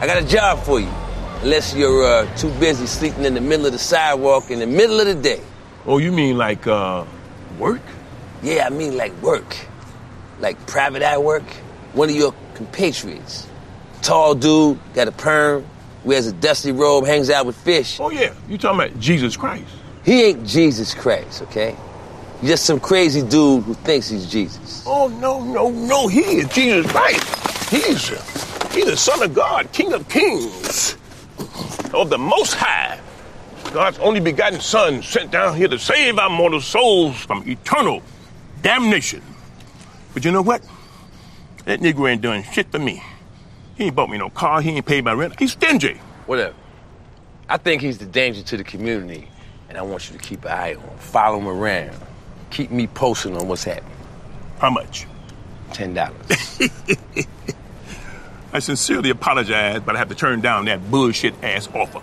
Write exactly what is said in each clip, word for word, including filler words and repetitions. I got a job for you. Unless you're uh, too busy sleeping in the middle of the sidewalk in the middle of the day. Oh, you mean like uh, work? Yeah, I mean like work. Like private eye work. One of your compatriots. Tall dude, got a perm, wears a dusty robe, hangs out with fish. Oh, yeah. You talking about Jesus Christ. He ain't Jesus Christ, okay? Just some crazy dude who thinks he's Jesus. Oh, no, no, no. He is Jesus Christ. He's, he's the Son of God, King of Kings. Of the Most High, God's only begotten Son, sent down here to save our mortal souls from eternal damnation. But you know what? That nigga ain't doing shit for me. He ain't bought me no car, he ain't paid my rent. He's stingy. Whatever. I think he's the danger to the community, and I want you to keep an eye on him. Follow him around. Keep me posted on what's happening. How much? Ten dollars. I sincerely apologize, but I have to turn down that bullshit-ass offer.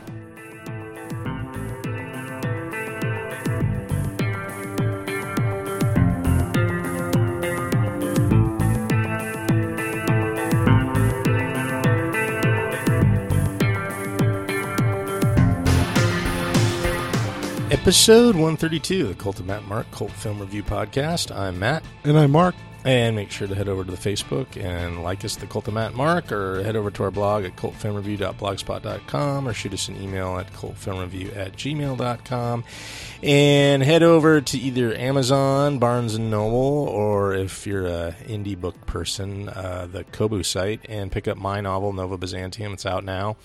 Episode one thirty-two of the Cult of Matt and Mark Cult Film Review Podcast. I'm Matt. And I'm Mark. And make sure to head over to the Facebook and like us, The Cult of Matt and Mark, or head over to our blog at cult film review dot blogspot dot com, or shoot us an email at cult film review at gmail dot com. And head over to either Amazon, Barnes and Noble, or if you're an indie book person, uh, the Kobo site, and pick up my novel, Nova Byzantium. It's out now.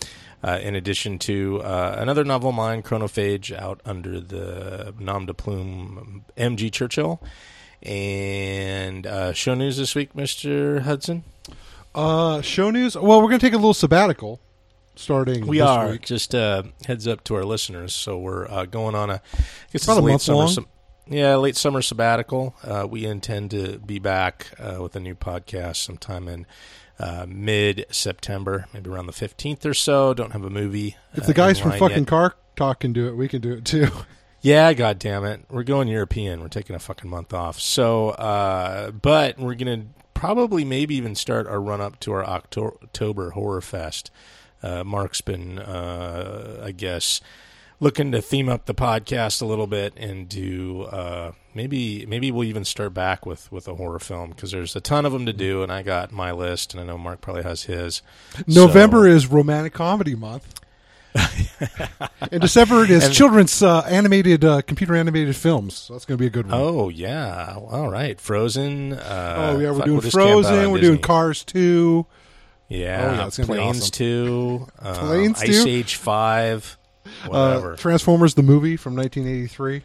Uh, in addition to uh, another novel of mine, Chronophage, out under the nom de plume M G. Churchill. And uh, show news this week, Mister Hudson? Uh, show news? Well, we're going to take a little sabbatical starting we this are. Week. Just uh, heads up to our listeners. So we're uh, going on a, I guess about a late month summer, long. Sub- yeah, late summer sabbatical. Uh, we intend to be back uh, with a new podcast sometime in uh, mid-September, maybe around the fifteenth or so. Don't have a movie. If uh, the guys from fucking yet. Car Talk can do it, we can do it too. Yeah, God damn it. We're going European. We're taking a fucking month off. So, uh, but we're going to probably maybe even start our run-up to our October Horror Fest. Uh, Mark's been, uh, I guess, looking to theme up the podcast a little bit and do uh, maybe maybe we'll even start back with, with a horror film because there's a ton of them to do, and I got my list, and I know Mark probably has his. November so. Is Romantic Comedy Month. In December it is and children's uh, animated uh, computer animated films, so that's going to be a good one. Oh yeah, all right. Frozen. Uh, oh yeah, we're doing we'll Frozen. We're Disney. Doing Cars two. Yeah, oh, yeah Planes awesome. two. Uh, Planes Ice two. Ice Age five. Whatever. Uh, Transformers the movie from nineteen eighty-three.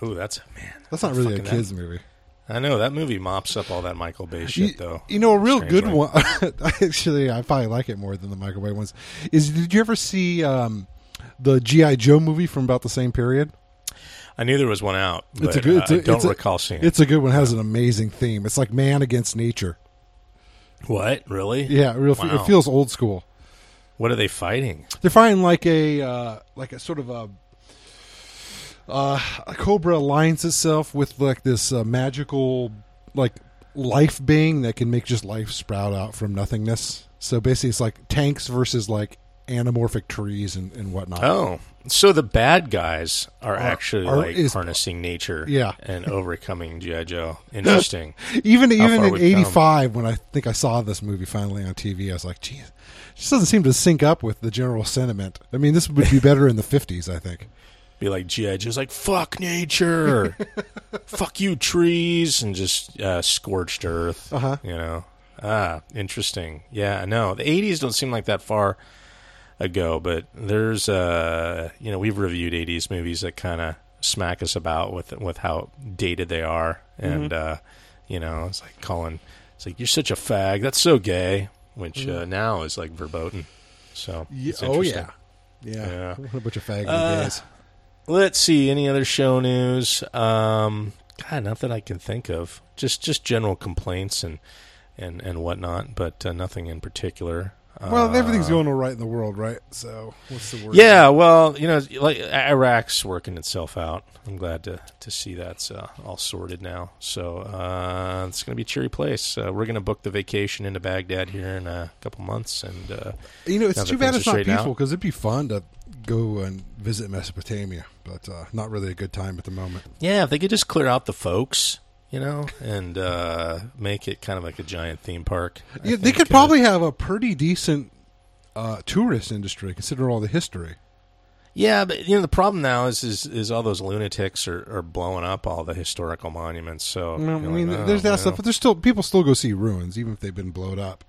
Oh, that's man. That's not really a kids that. Movie. I know that movie mops up all that Michael Bay shit, you, though. You know, a real Strange good way. One. Actually, I probably like it more than the Michael Bay ones. Is did you ever see um, the G I. Joe movie from about the same period? I knew there was one out. But it's a good. It's a, I don't it's recall a, seeing it. It's a good one. It has an amazing theme. It's like Man Against Nature. What really? Yeah, real. Wow. It feels old school. What are they fighting? They're fighting like a uh, like a sort of a. Uh, a cobra aligns itself with like this uh, magical like life being that can make just life sprout out from nothingness. So basically it's like tanks versus like anamorphic trees and, and whatnot. Oh, so the bad guys are, are actually are, like is, harnessing nature yeah. and overcoming G I. Joe. Interesting. even How even in eighty-five come? When I think I saw this movie finally on T V, I was like, geez, this doesn't seem to sync up with the general sentiment. I mean, this would be better in the fifties, I think. Be like G I. Joe's like, fuck nature, fuck you trees, and just uh, scorched earth, uh-huh. you know. Ah, interesting. Yeah, no, the eighties don't seem like that far ago, but there's, uh, you know, we've reviewed eighties movies that kind of smack us about with with how dated they are. And, mm-hmm. uh, you know, it's like calling, it's like, you're such a fag, that's so gay, which mm-hmm. uh, now is like verboten. So, yeah, oh, yeah. Yeah. yeah. A bunch of fag uh, days. Let's see, any other show news? Um, God, not that I can think of. Just just general complaints and and, and whatnot, but uh, nothing in particular. Well, uh, everything's going all right in the world, right? So what's the word? Yeah, well, you know, like Iraq's working itself out. I'm glad to, to see that's uh, all sorted now. So uh, it's going to be a cheery place. Uh, we're going to book the vacation into Baghdad here in a couple months. And uh, you know, it's too bad it's not peaceful because it'd be fun to go and visit Mesopotamia, but uh, not really a good time at the moment. Yeah, if they could just clear out the folks. You know, and uh, make it kind of like a giant theme park. Yeah, they could probably have a pretty decent uh, tourist industry, considering all the history. Yeah, but you know the problem now is is, is all those lunatics are, are blowing up all the historical monuments. So no, I mean, like, oh, there's that no. stuff, but there's still people still go see ruins, even if they've been blown up.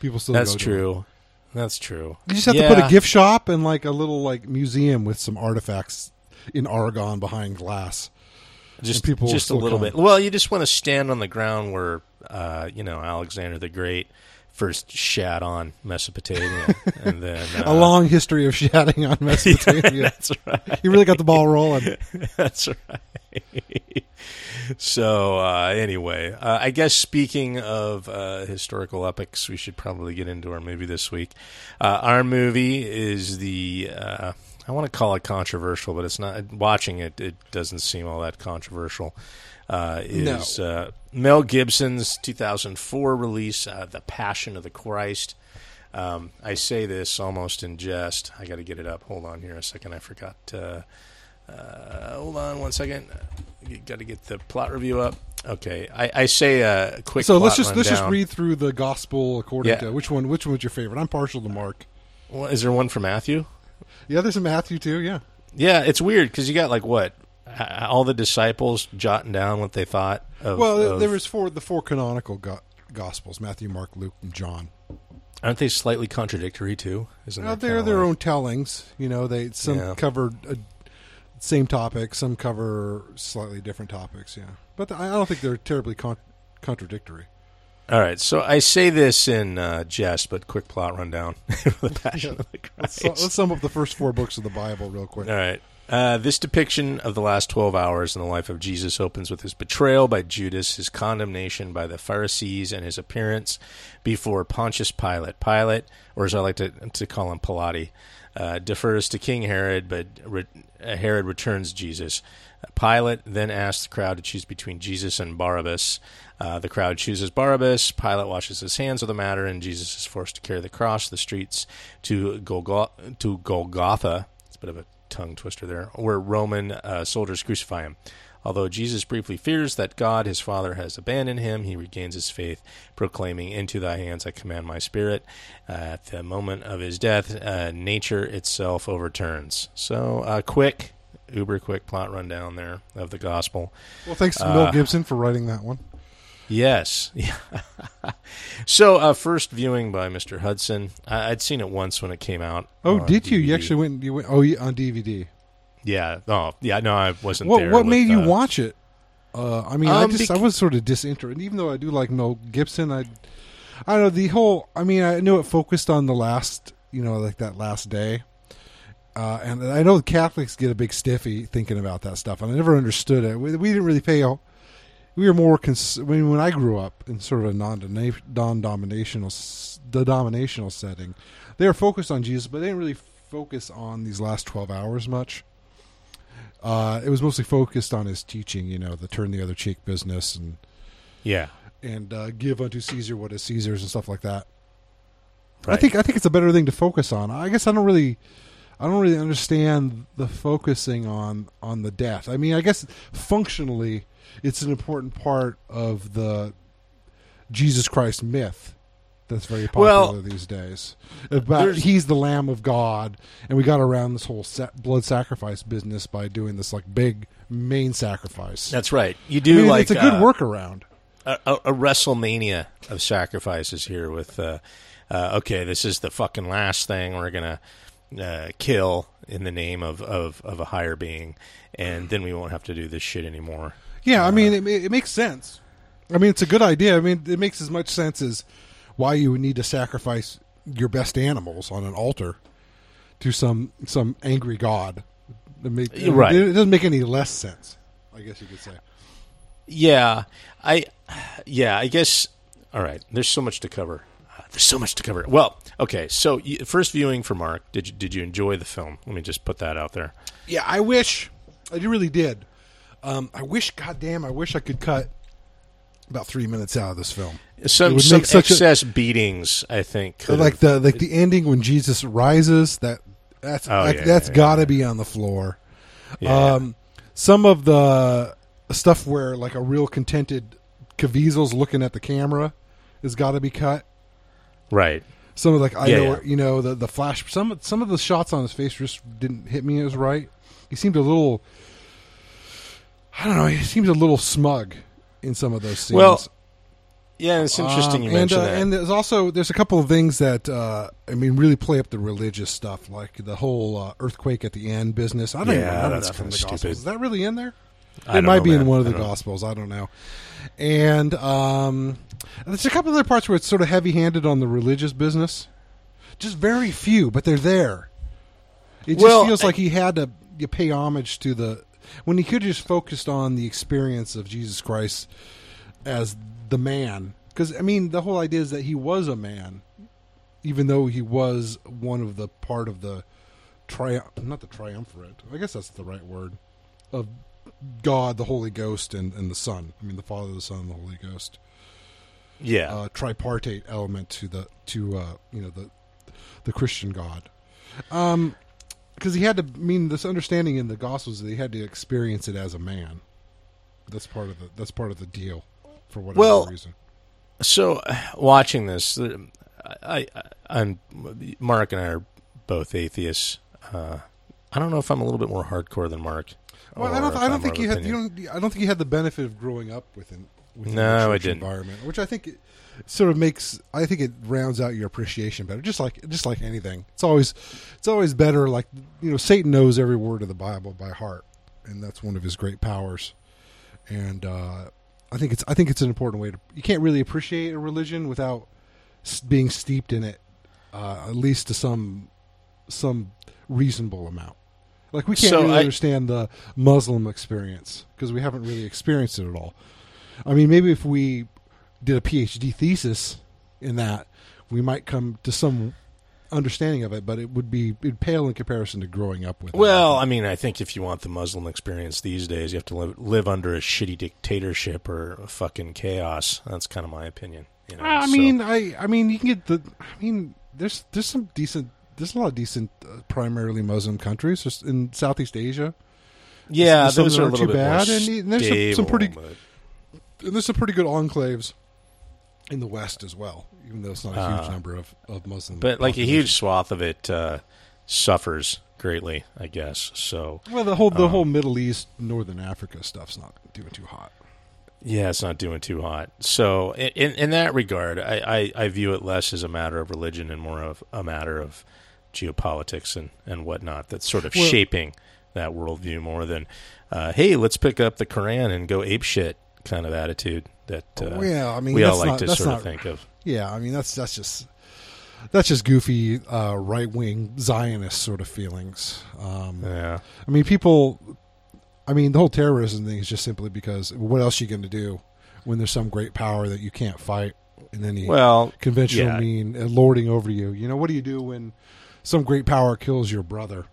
People still. That's go true. To That's true. You just have yeah. to put a gift shop and like a little like museum with some artifacts in Argon behind glass. Just people just a little come. bit. Well, you just want to stand on the ground where, uh, you know, Alexander the Great first shat on Mesopotamia. and then uh, A long history of shatting on Mesopotamia. Yeah, that's right. You really got the ball rolling. That's right. So, uh, anyway, uh, I guess speaking of uh, historical epics, we should probably get into our movie this week. Uh, our movie is the... Uh, I want to call it controversial, but it's not. Watching it, it doesn't seem all that controversial. Uh, is no. uh, Mel Gibson's two thousand four release, uh, The Passion of the Christ. Um, I say this almost in jest. I got to get it up. Hold on here a second. I forgot. Uh, uh, hold on one second. Got to get the plot review up. Okay, I, I say a quick. So plot let's just rundown. let's just read through the gospel according yeah. to which one. Which one was your favorite? I'm partial to Mark. Well, is there one for Matthew? Yeah, there's a Matthew too, yeah. Yeah, it's weird because you got like what? All the disciples jotting down what they thought of... Well, of, there was four, the four canonical go- gospels, Matthew, Mark, Luke, and John. Aren't they slightly contradictory too? Isn't no, they're their like... own tellings. You know, they some yeah. cover the same topic, some cover slightly different topics, yeah. But the, I don't think they're terribly con- contradictory. All right, so I say this in uh, jest, but quick plot rundown. The Passion yeah. of the Christ. Let's, let's sum up the first four books of the Bible real quick. All right. Uh, this depiction of the last twelve hours in the life of Jesus opens with his betrayal by Judas, his condemnation by the Pharisees, and his appearance before Pontius Pilate. Pilate, or as I like to, to call him, Pilate, uh, defers to King Herod, but re- Herod returns Jesus. Pilate then asks the crowd to choose between Jesus and Barabbas. Uh, the crowd chooses Barabbas. Pilate washes his hands of the matter, and Jesus is forced to carry the cross the streets to Golgotha. To Golgotha. It's a bit of a tongue twister there, where Roman uh, soldiers crucify him. Although Jesus briefly fears that God, his Father, has abandoned him, he regains his faith, proclaiming, "Into thy hands I commend my spirit." Uh, at the moment of his death, uh, nature itself overturns. So, uh, quick... uber quick plot rundown there of the gospel. Well, thanks to uh, Mel Gibson for writing that one. Yes. So, uh, first viewing by Mister Hudson. I- I'd seen it once when it came out. Oh, did you? D V D. You actually went, you went oh, yeah, on D V D. Yeah. Oh, yeah. No, I wasn't what, there. What with, made you uh, watch it? Uh, I mean, um, I just, bec- I was sort of disinterested. Even though I do like Mel Gibson, I, I don't know, the whole, I mean, I knew it focused on the last, you know, like that last day. Uh, and I know Catholics get a big stiffy thinking about that stuff, and I never understood it. We, we didn't really pay. All, we were more. Cons- I mean, when I grew up in sort of a non-denominational, denominational setting, they were focused on Jesus, but they didn't really focus on these last twelve hours much. Uh, it was mostly focused on his teaching, you know, the turn the other cheek business, and yeah, and uh, give unto Caesar what is Caesar's and stuff like that. Right. I think I think it's a better thing to focus on. I guess I don't really. I don't really understand the focusing on, on the death. I mean, I guess functionally it's an important part of the Jesus Christ myth that's very popular well, these days. About he's the Lamb of God, and we got around this whole blood sacrifice business by doing this like big main sacrifice. That's right. You do I mean, like it's a good uh, workaround. A, a WrestleMania of sacrifices here with uh, uh, okay, this is the fucking last thing we're gonna. Uh, kill in the name of, of, of a higher being, and then we won't have to do this shit anymore. Yeah, I mean, it, it makes sense. I mean, it's a good idea. I mean, it makes as much sense as why you would need to sacrifice your best animals on an altar to some some angry god. It, make, it, right. it doesn't make any less sense, I guess you could say. Yeah, I, yeah, I guess, all right, there's so much to cover. There's so much to cover. Well, okay, so first viewing for Mark, did you, did you enjoy the film? Let me just put that out there. Yeah, I wish. I really did. Um, I wish, goddamn, I wish I could cut about three minutes out of this film. Some, some excess a, beatings, I think. Like the like the ending when Jesus rises, that that's oh, like, yeah, that's yeah, got to yeah. be on the floor. Yeah. Um, some of the stuff where like a real contented Caviezel's looking at the camera has got to be cut. Right. Some of like I yeah, know yeah. you know the the flash. Some some of the shots on his face just didn't hit me as right. He seemed a little. I don't know. He seems a little smug in some of those scenes. Well, yeah, it's interesting um, you mentioned uh, that. And there's also there's a couple of things that uh, I mean really play up the religious stuff, like the whole uh, earthquake at the end business. I don't yeah, even remember that from the stupid. Gospels. Is that really in there? I it might know, be man. in one of the I Gospels. Know. I don't know. And um, there's a couple other parts where it's sort of heavy-handed on the religious business. Just very few, but they're there. It just well, feels I, like he had to you pay homage to the. When he could have just focused on the experience of Jesus Christ as the man. Because, I mean, the whole idea is that he was a man, even though he was one of the part of the, tri- not the triumvirate, I guess that's the right word, of God, the Holy Ghost, and, and the Son. I mean, the Father, the Son, and the Holy Ghost. Yeah. Uh, tripartite element to the, to uh, you know, the the Christian God. Um Because he had to, I mean, this understanding in the Gospels that he had to experience it as a man. That's part of the. That's part of the deal, for whatever well, reason. So, uh, watching this, I, I, I'm Mark and I are both atheists. Uh, I don't know if I'm a little bit more hardcore than Mark. Well, I don't. I don't think you had. You don't, I don't think you had the benefit of growing up within. within no, the I didn't. Environment, which I think it sort of makes. I think it rounds out your appreciation better. Just like just like anything, it's always it's always better. Like, you know, Satan knows every word of the Bible by heart, and that's one of his great powers. And uh, I think it's I think it's an important way to. You can't really appreciate a religion without being steeped in it, uh, at least to some some reasonable amount. Like, we can't so really I, understand the Muslim experience because we haven't really experienced it at all. I mean, maybe if we did a PhD thesis in that, we might come to some understanding of it, but it would be it'd pale in comparison to growing up with it. Well, I mean, I think if you want the Muslim experience these days, you have to live, live under a shitty dictatorship or a fucking chaos. That's kind of my opinion. You know? I mean, so. I, I mean, you can get the. I mean, there's there's some decent. There's a lot of decent, uh, primarily Muslim countries just in Southeast Asia. Yeah, there's, there's those are a little bit bad, more and, and there's stable, some, some pretty. But... And there's some pretty good enclaves in the West as well, even though it's not a huge uh, number of, of Muslims. But like a huge swath of it uh, suffers greatly, I guess. So well, the whole the um, whole Middle East, Northern Africa stuff's not doing too hot. Yeah, it's not doing too hot. So in in that regard, I, I, I view it less as a matter of religion and more of a matter of geopolitics and, and whatnot that's sort of well, shaping that worldview more than, uh, hey, let's pick up the Quran and go apeshit. Kind of attitude that uh, yeah, I mean, we all like not, to sort not, of think of. Yeah, I mean that's that's just that's just goofy uh, right wing Zionist sort of feelings. Um, yeah, I mean people. I mean the whole terrorism thing is just simply because what else are you going to do when there's some great power that you can't fight in any well, conventional yeah. mean and lording over you? You know, what do you do when some great power kills your brother?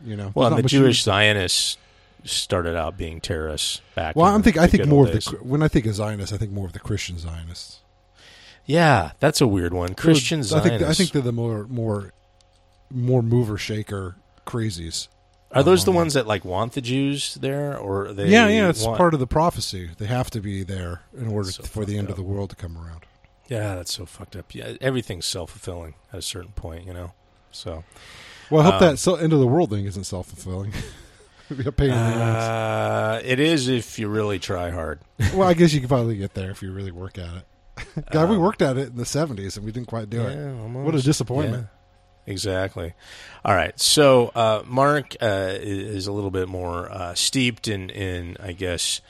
You know, well, and the Jewish Zionists. Started out being terrorists back. Well, I'm think I think more of the when I think of Zionists, I think more of the Christian Zionists. Yeah, that's a weird one. Christian Zionists. I think I think they're the more more more mover shaker crazies. Are those the ones that like want the Jews there, or they? Yeah, yeah, it's part of the prophecy. They have to be there in order for the end of the world to come around. Yeah, that's so fucked up. Yeah, everything's self fulfilling at a certain point, you know. So, well, I hope um, that end of the world thing isn't self fulfilling. Uh, it is if you really try hard. Well, I guess you can probably get there if you really work at it. God, um, we worked at it in the seventies and we didn't quite do yeah, it. Almost. What a disappointment. Yeah, exactly. All right. So uh, Mark uh, is a little bit more uh, steeped in, in, I guess,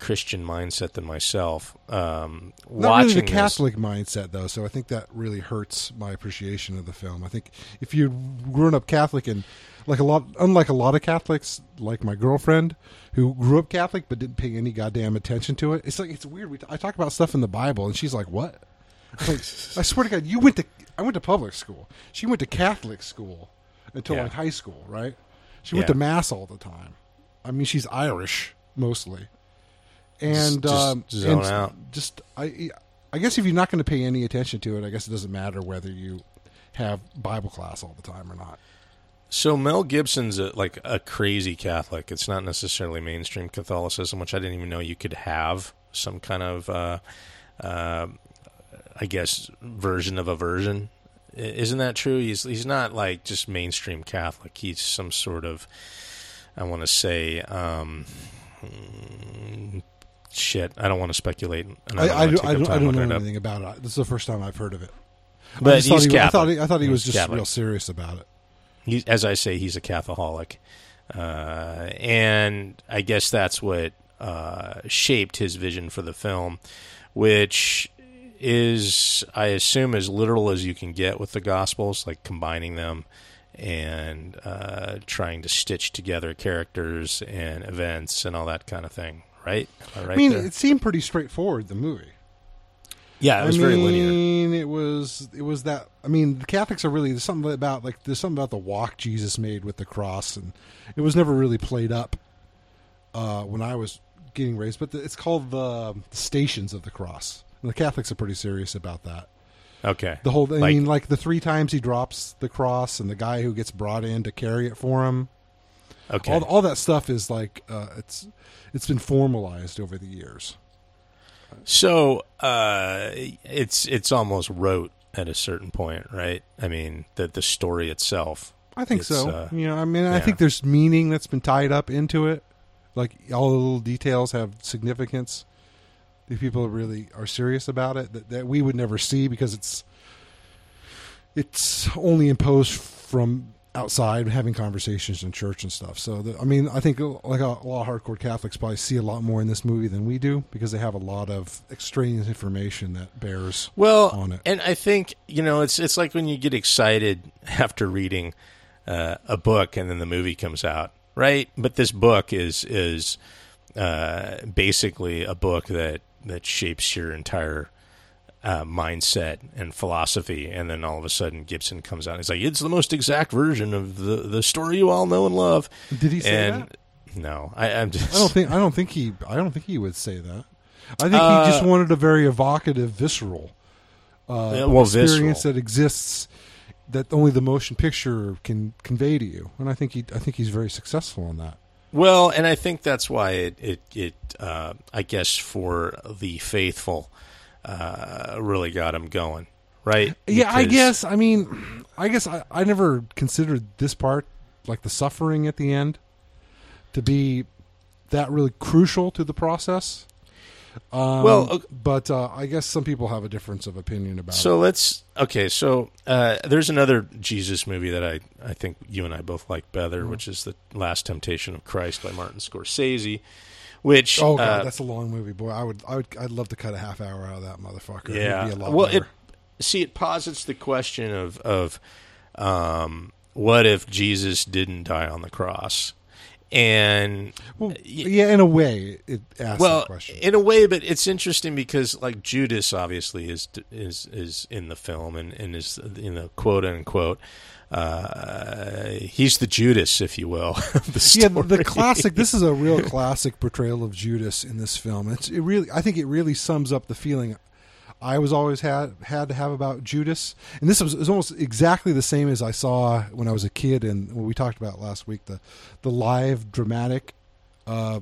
Christian mindset than myself. Um, Not watching really the Catholic this, mindset, though, so I think that really hurts my appreciation of the film. I think if you'd grown up Catholic and... Like a lot, unlike a lot of Catholics, like my girlfriend, who grew up Catholic but didn't pay any goddamn attention to it. It's like it's weird. We t- I talk about stuff in the Bible, and she's like, "What?" Like, I swear to God, you went to I went to public school. She went to Catholic school until yeah. like high school, right? She yeah. went to mass all the time. I mean, she's Irish mostly, and just, just um, zone and out. Just I, I guess if you're not going to pay any attention to it, I guess it doesn't matter whether you have Bible class all the time or not. So Mel Gibson's a, like a crazy Catholic. It's not necessarily mainstream Catholicism, which I didn't even know you could have some kind of, uh, uh, I guess, version of aversion. Isn't that true? He's he's not like just mainstream Catholic. He's some sort of, I want to say, um, shit. I don't want to speculate. And I, I, I, do, I, do, I don't know anything up. about it. This is the first time I've heard of it. But I he's thought he, Catholic. I thought he, I thought he was just Catholic. Real serious about it. He, as I say, he's a Catholic, uh, and I guess that's what uh, shaped his vision for the film, which is, I assume, as literal as you can get with the Gospels, like combining them and uh, trying to stitch together characters and events and all that kind of thing, right? Am I, right I mean, there? It seemed pretty straightforward, the movie. Yeah, it was I very linear. I mean, it was it was that. I mean, the Catholics are really there's something about like there's something about the walk Jesus made with the cross, and it was never really played up uh, when I was getting raised. But the, it's called the, the Stations of the Cross, and the Catholics are pretty serious about that. Okay, the whole. I like, mean, like the three times he drops the cross, and the guy who gets brought in to carry it for him. Okay, all, all that stuff is like uh, it's it's been formalized over the years. So uh, it's it's almost rote at a certain point, right? I mean, the the story itself. I think it's, so. Uh, you know, I mean, yeah. I think there's meaning that's been tied up into it. Like all the little details have significance. The people really are serious about it that, that we would never see because it's it's only imposed from outside, having conversations in church and stuff. So, the, I mean, I think like a, a lot of hardcore Catholics probably see a lot more in this movie than we do because they have a lot of extraneous information that bears well, on it. And I think, you know, it's it's like when you get excited after reading uh, a book and then the movie comes out, right? But this book is is uh, basically a book that, that shapes your entire Uh, mindset and philosophy, and then all of a sudden Gibson comes out and he's like, it's the most exact version of the, the story you all know and love. Did he say and that? No. I, I'm just I don't think I don't think he I don't think he would say that. I think uh, he just wanted a very evocative, visceral uh yeah, well, experience visceral. that exists that only the motion picture can convey to you. And I think he I think he's very successful on that. Well, and I think that's why it it, it uh I guess for the faithful Uh, really got him going, right? Yeah, because I guess. I mean, I guess I, I never considered this part, like the suffering at the end, to be that really crucial to the process. Um, well, okay. but uh, I guess some people have a difference of opinion about so it. So let's okay. So uh, there's another Jesus movie that I I think you and I both like better, mm-hmm. which is The Last Temptation of Christ by Martin Scorsese. Which oh god, uh, that's a long movie, boy. I would, I would, I'd love to cut a half hour out of that motherfucker. Yeah, It'd be a lot well, it, see, it posits the question of of um, what if Jesus didn't die on the cross, and well, yeah, in a way, it asks well, that question. In a way, but it's interesting because like Judas obviously is is is in the film and, and is in the quote unquote. Uh, he's the Judas, if you will. the yeah, the classic. This is a real classic portrayal of Judas in this film. It's it really. I think it really sums up the feeling I was always had had to have about Judas. And this was, was almost exactly the same as I saw when I was a kid, and what we talked about last week, the the live dramatic uh,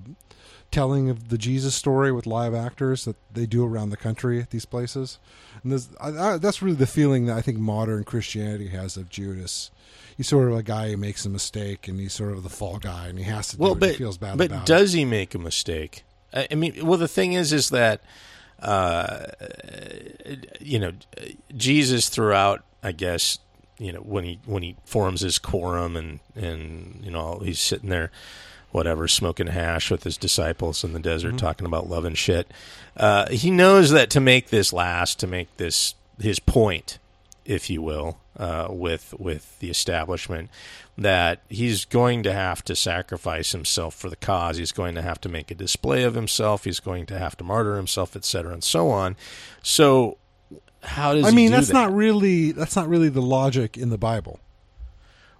telling of the Jesus story with live actors that they do around the country at these places. And I, I, that's really the feeling that I think modern Christianity has of Judas. He's sort of a guy who makes a mistake, and he's sort of the fall guy, and he has to do well, it. But, he feels bad but about it. But does he make a mistake? I, I mean, well, the thing is, is that, uh, you know, Jesus throughout, I guess, you know, when he when he forms his quorum and, and you know, he's sitting there, whatever, smoking hash with his disciples in the desert, mm-hmm. talking about love and shit. Uh, he knows that to make this last, to make this his point, if you will, uh, with with the establishment, that he's going to have to sacrifice himself for the cause. He's going to have to make a display of himself. He's going to have to martyr himself, et cetera, and so on. So how does I mean, he do that's that? not really that's not really the logic in the Bible.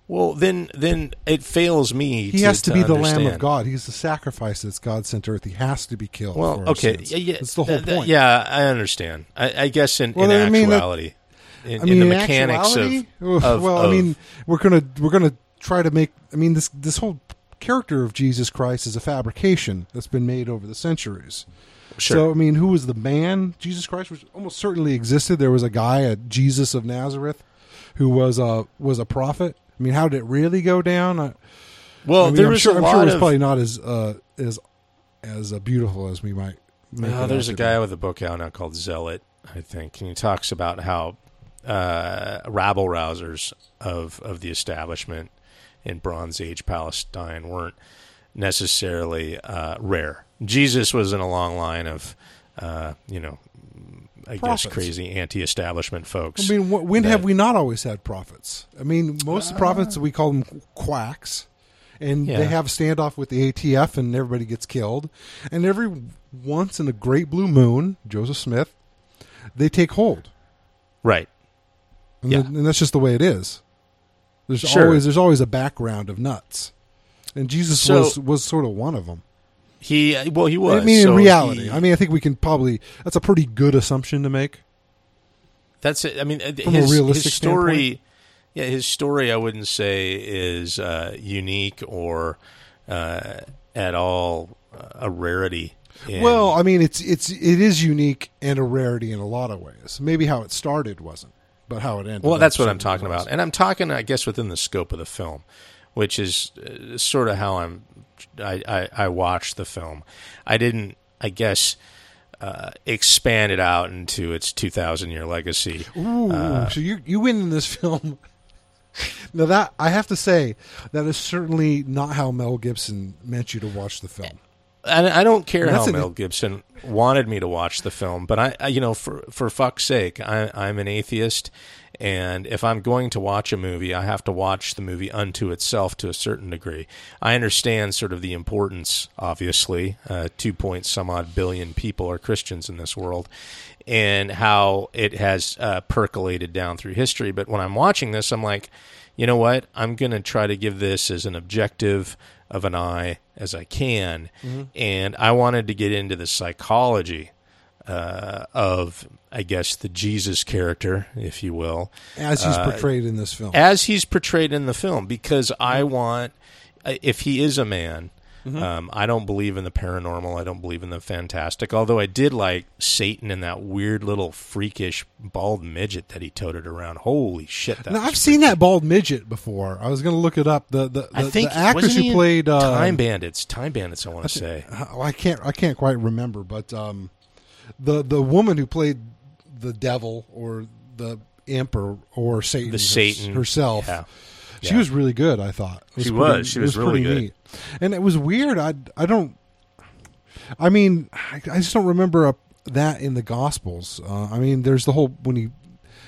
Well, then then it fails me. He to, has to, to be understand. the Lamb of God. He's the sacrifice that's God sent to earth. He has to be killed. Well, for okay, yeah, yeah, that's the whole th- th- point. Yeah, I understand. I, I guess in, well, in I mean, actuality, that, in, I mean, in the mechanics of, of well, of, I mean, we're gonna we're gonna try to make. I mean, this this whole character of Jesus Christ is a fabrication that's been made over the centuries. Sure. So, I mean, who was the man? Jesus Christ, which almost certainly existed. There was a guy, a Jesus of Nazareth, who was a was a prophet. I mean, how did it really go down? I, well, I mean, there I'm was sure, a I'm lot sure it was of, probably not as uh, as as uh, beautiful as we might. No, there's a guy be. with a book out now called Zealot, I think, and he talks about how uh, rabble rousers of of the establishment in Bronze Age Palestine weren't necessarily uh, rare. Jesus was in a long line of, uh, you know, I prophets. guess crazy anti-establishment folks. I mean, wh- when that, have we not always had prophets? I mean, most uh, prophets, we call them quacks, and yeah. they have a standoff with the A T F, and everybody gets killed. And every once in a great blue moon, Joseph Smith, they take hold. Right. And, yeah. the, and that's just the way it is. There's sure. always there's always a background of nuts. And Jesus so, was, was sort of one of them. He well, he was. I mean, so in reality, he, I mean, I think we can probably. That's a pretty good assumption to make. That's it. I mean, from his, a realistic his story. Standpoint. Yeah, his story, I wouldn't say is uh, unique or uh, at all a rarity. In, well, I mean, it's it's it is unique and a rarity in a lot of ways. Maybe how it started wasn't, but how it ended. Well, that's what I'm talking was. about, and I'm talking, I guess, within the scope of the film, which is uh, sort of how I'm. I, I, I watched the film. I didn't, I guess, uh, expand it out into its two thousand year legacy. Ooh, uh, so you you win in this film. Now that, I have to say, that is certainly not how Mel Gibson meant you to watch the film. I, I don't care That's how an, Mel Gibson wanted me to watch the film, but I, I you know, for, for fuck's sake, I, I'm an atheist, and if I'm going to watch a movie, I have to watch the movie unto itself to a certain degree. I understand sort of the importance, obviously, uh, two point some odd billion people are Christians in this world, and how it has uh, percolated down through history. But when I'm watching this, I'm like, you know what? I'm going to try to give this as an objective of an eye as I can. Mm-hmm. And I wanted to get into the psychology uh, of, I guess, the Jesus character, if you will. As he's uh, portrayed in this film. As he's portrayed in the film, because I want, if he is a man, mm-hmm. um, I don't believe in the paranormal, I don't believe in the fantastic, although I did like Satan and that weird little freakish bald midget that he toted around. Holy shit. That now, I've seen cool. that bald midget before. I was going to look it up. The, the, the, I think, the actress who played... Uh, Time Bandits. Time Bandits, I want to say. I can't I can't quite remember, but... Um, The the woman who played the devil or the imp or, or Satan, the Satan herself, yeah. Yeah. she was really good, I thought. Was she pretty, was. She was, was really good. Neat. And it was weird. I, I don't... I mean, I, I just don't remember a, that in the Gospels. Uh, I mean, there's the whole... When he,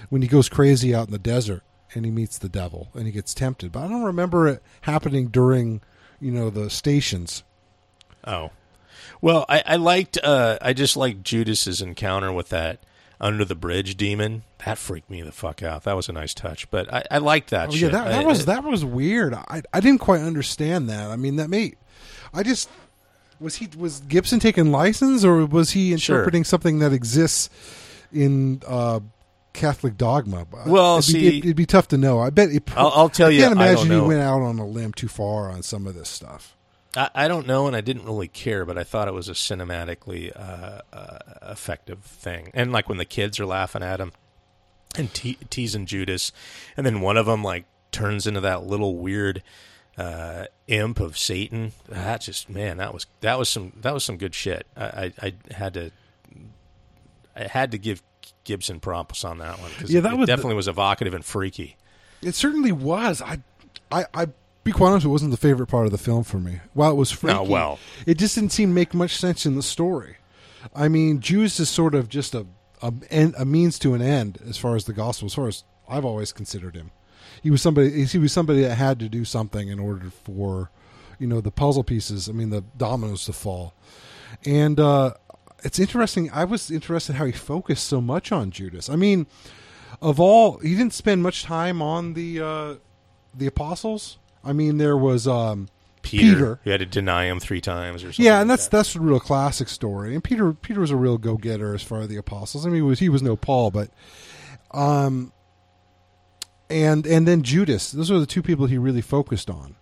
when he goes crazy out in the desert and he meets the devil and he gets tempted. But I don't remember it happening during, you know, the stations. Oh. Well, I, I liked, uh, I just liked Judas's encounter with that under the bridge demon. That freaked me the fuck out. That was a nice touch, but I, I liked that. Oh, shit. Yeah, that, that I, was I, that was weird. I I didn't quite understand that. I mean, that made I just was he was Gibson taking license, or was he interpreting sure. something that exists in uh, Catholic dogma? Well, it'd see, be, it, it'd be tough to know. I bet. It, I'll, I'll tell I you. Can't imagine I don't know. He went out on a limb too far on some of this stuff. I don't know, and I didn't really care, but I thought it was a cinematically uh, uh, effective thing. And like when the kids are laughing at him and te- teasing Judas, and then one of them like turns into that little weird uh, imp of Satan. That just man, that was that was some that was some good shit. I, I, I had to I had to give Gibson props on that one because yeah, it was definitely the, was evocative and freaky. It certainly was. I I. I Be quite honest, it wasn't the favorite part of the film for me. While it was freaky, oh, well. it just didn't seem to make much sense in the story. I mean, Judas is sort of just a, a a means to an end as far as the gospel, as far as I've always considered him. He was somebody. He was somebody that had to do something in order for, you know, the puzzle pieces. I mean, the dominoes to fall. And uh, it's interesting. I was interested how he focused so much on Judas. I mean, of all, he didn't spend much time on the uh, the apostles. I mean, there was um, Peter, Peter. You had to deny him three times or something. Yeah, and like that's that. that's a real classic story. And Peter Peter was a real go getter as far as the apostles. I mean, he was he was no Paul, but um, and and then Judas. Those are the two people he really focused on.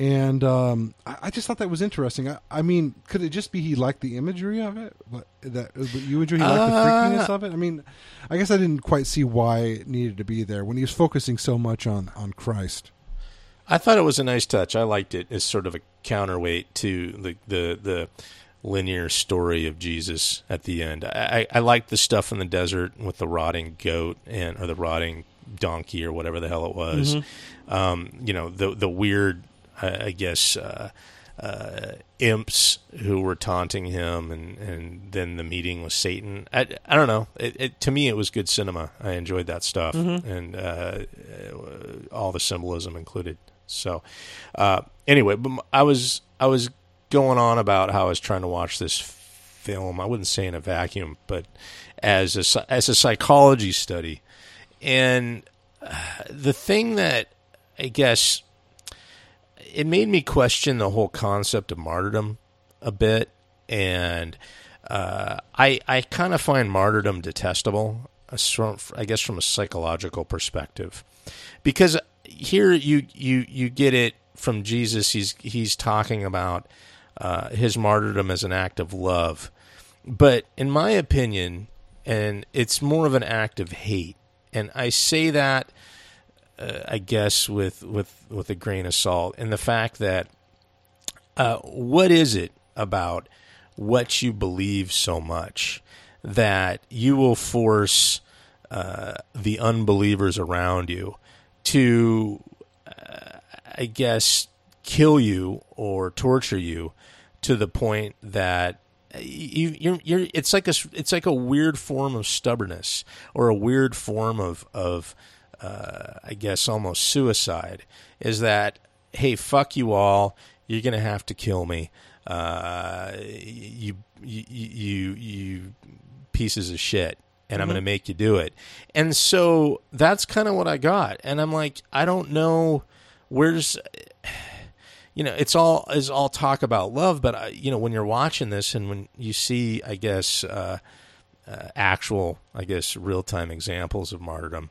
And um, I, I just thought that was interesting. I, I mean, could it just be he liked the imagery of it? But that but you enjoy he liked uh, the freakiness of it. I mean, I guess I didn't quite see why it needed to be there when he was focusing so much on, on Christ. I thought it was a nice touch. I liked it as sort of a counterweight to the the, the linear story of Jesus at the end. I, I liked the stuff in the desert with the rotting goat and or the rotting donkey or whatever the hell it was. Mm-hmm. Um, you know, the the weird. I guess uh, uh, imps who were taunting him, and, and then the meeting with Satan. I, I don't know. It, it, to me, it was good cinema. I enjoyed that stuff, mm-hmm. and uh, all the symbolism included. So, uh, anyway, but I was I was going on about how I was trying to watch this film. I wouldn't say in a vacuum, but as a as a psychology study, and the thing that I guess. It made me question the whole concept of martyrdom a bit, and uh, I I kind of find martyrdom detestable, I guess, from a psychological perspective, because here you you you get it from Jesus. He's he's talking about uh, his martyrdom as an act of love, but in my opinion, and it's more of an act of hate, and I say that. Uh, I guess with, with, with a grain of salt, and the fact that uh, what is it about what you believe so much that you will force uh, the unbelievers around you to, uh, I guess, kill you or torture you to the point that you, you're, you're, it's like a, it's like a weird form of stubbornness or a weird form of, of, Uh, I guess almost suicide, is that, hey, fuck you all, you're going to have to kill me, uh, you, you, you, you pieces of shit, and mm-hmm. I'm going to make you do it. And so that's kind of what I got. And I'm like, I don't know, where's, you know, it's all, it's all talk about love, but, I, you know, when you're watching this and when you see, I guess, uh, uh, actual, I guess, real-time examples of martyrdom,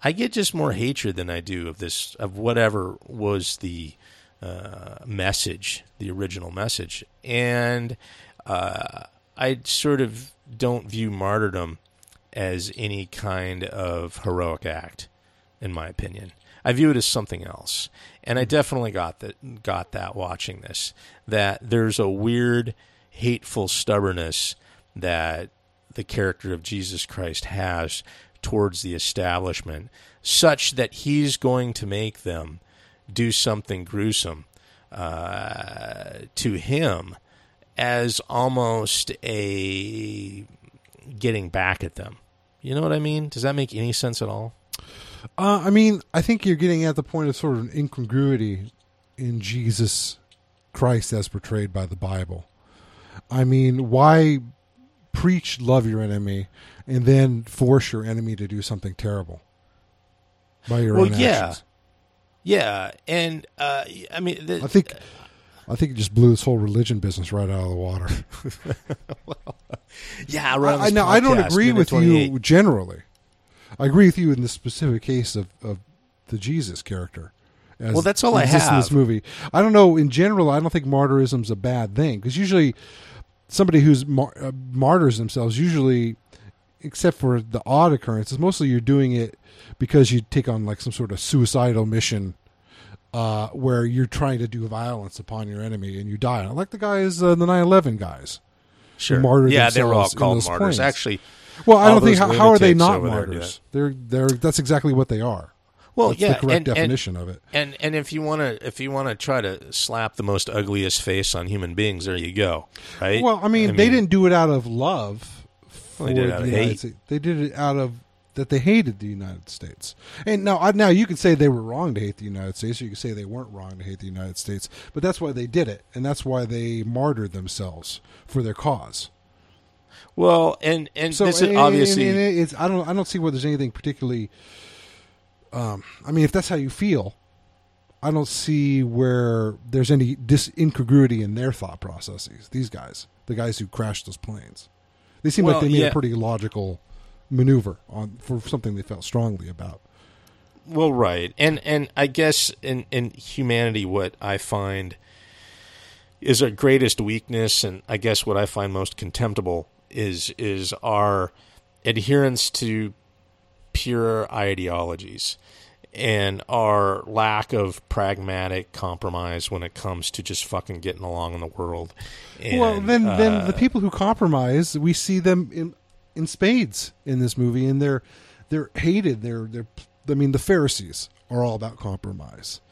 I get just more hatred than I do of this, of whatever was the uh, message, the original message. And uh, I sort of don't view martyrdom as any kind of heroic act, in my opinion. I view it as something else. And I definitely got that, got that watching this, that there's a weird, hateful stubbornness that the character of Jesus Christ has towards the establishment, such that he's going to make them do something gruesome uh, to him as almost a getting back at them. You know what I mean? Does that make any sense at all? Uh, I mean, I think you're getting at the point of sort of an incongruity in Jesus Christ as portrayed by the Bible. I mean, why preach love your enemy and then force your enemy to do something terrible by your well, own yeah. actions? Yeah, and uh, I mean, the, I think uh, I think it just blew this whole religion business right out of the water. well, yeah, around I, I, podcast, now I don't agree with you generally. I agree with you in the specific case of, of the Jesus character. As, well, that's all I have in this movie. I don't know. In general, I don't think martyrism's a bad thing, because usually somebody who's mar- uh, martyrs themselves, usually, except for the odd occurrences, mostly you're doing it because you take on like some sort of suicidal mission uh, where you're trying to do violence upon your enemy and you die. Like the guys, uh, the nine eleven guys. Sure. Martyred yeah, they were all called martyrs. Planes. Actually, well, I don't think how, how are they not martyrs? There, yeah. They're they're that's exactly what they are. Well, that's yeah, the correct and, definition and, of it. And and if you want to if you want to try to slap the most ugliest face on human beings, there you go. Right? Well, I mean, I mean they didn't do it out of love. For well, they did it out of hate. States. They did it out of that they hated the United States. And now, now you could say they were wrong to hate the United States, or you could say they weren't wrong to hate the United States. But that's why they did it, and that's why they martyred themselves for their cause. Well, and and so, this is obviously and, and it's, I don't I don't see where there's anything particularly. Um, I mean, if that's how you feel, I don't see where there's any dis- incongruity in their thought processes. These guys, the guys who crashed those planes, they seem well, like they made yeah. a pretty logical maneuver on for something they felt strongly about. Well, right, and and I guess in in humanity, what I find is our greatest weakness, and I guess what I find most contemptible is is our adherence to pure ideologies and our lack of pragmatic compromise when it comes to just fucking getting along in the world. And, well, then, uh, then the people who compromise, we see them in in spades in this movie, and they're they're hated. They're they're. I mean, the Pharisees are all about compromise.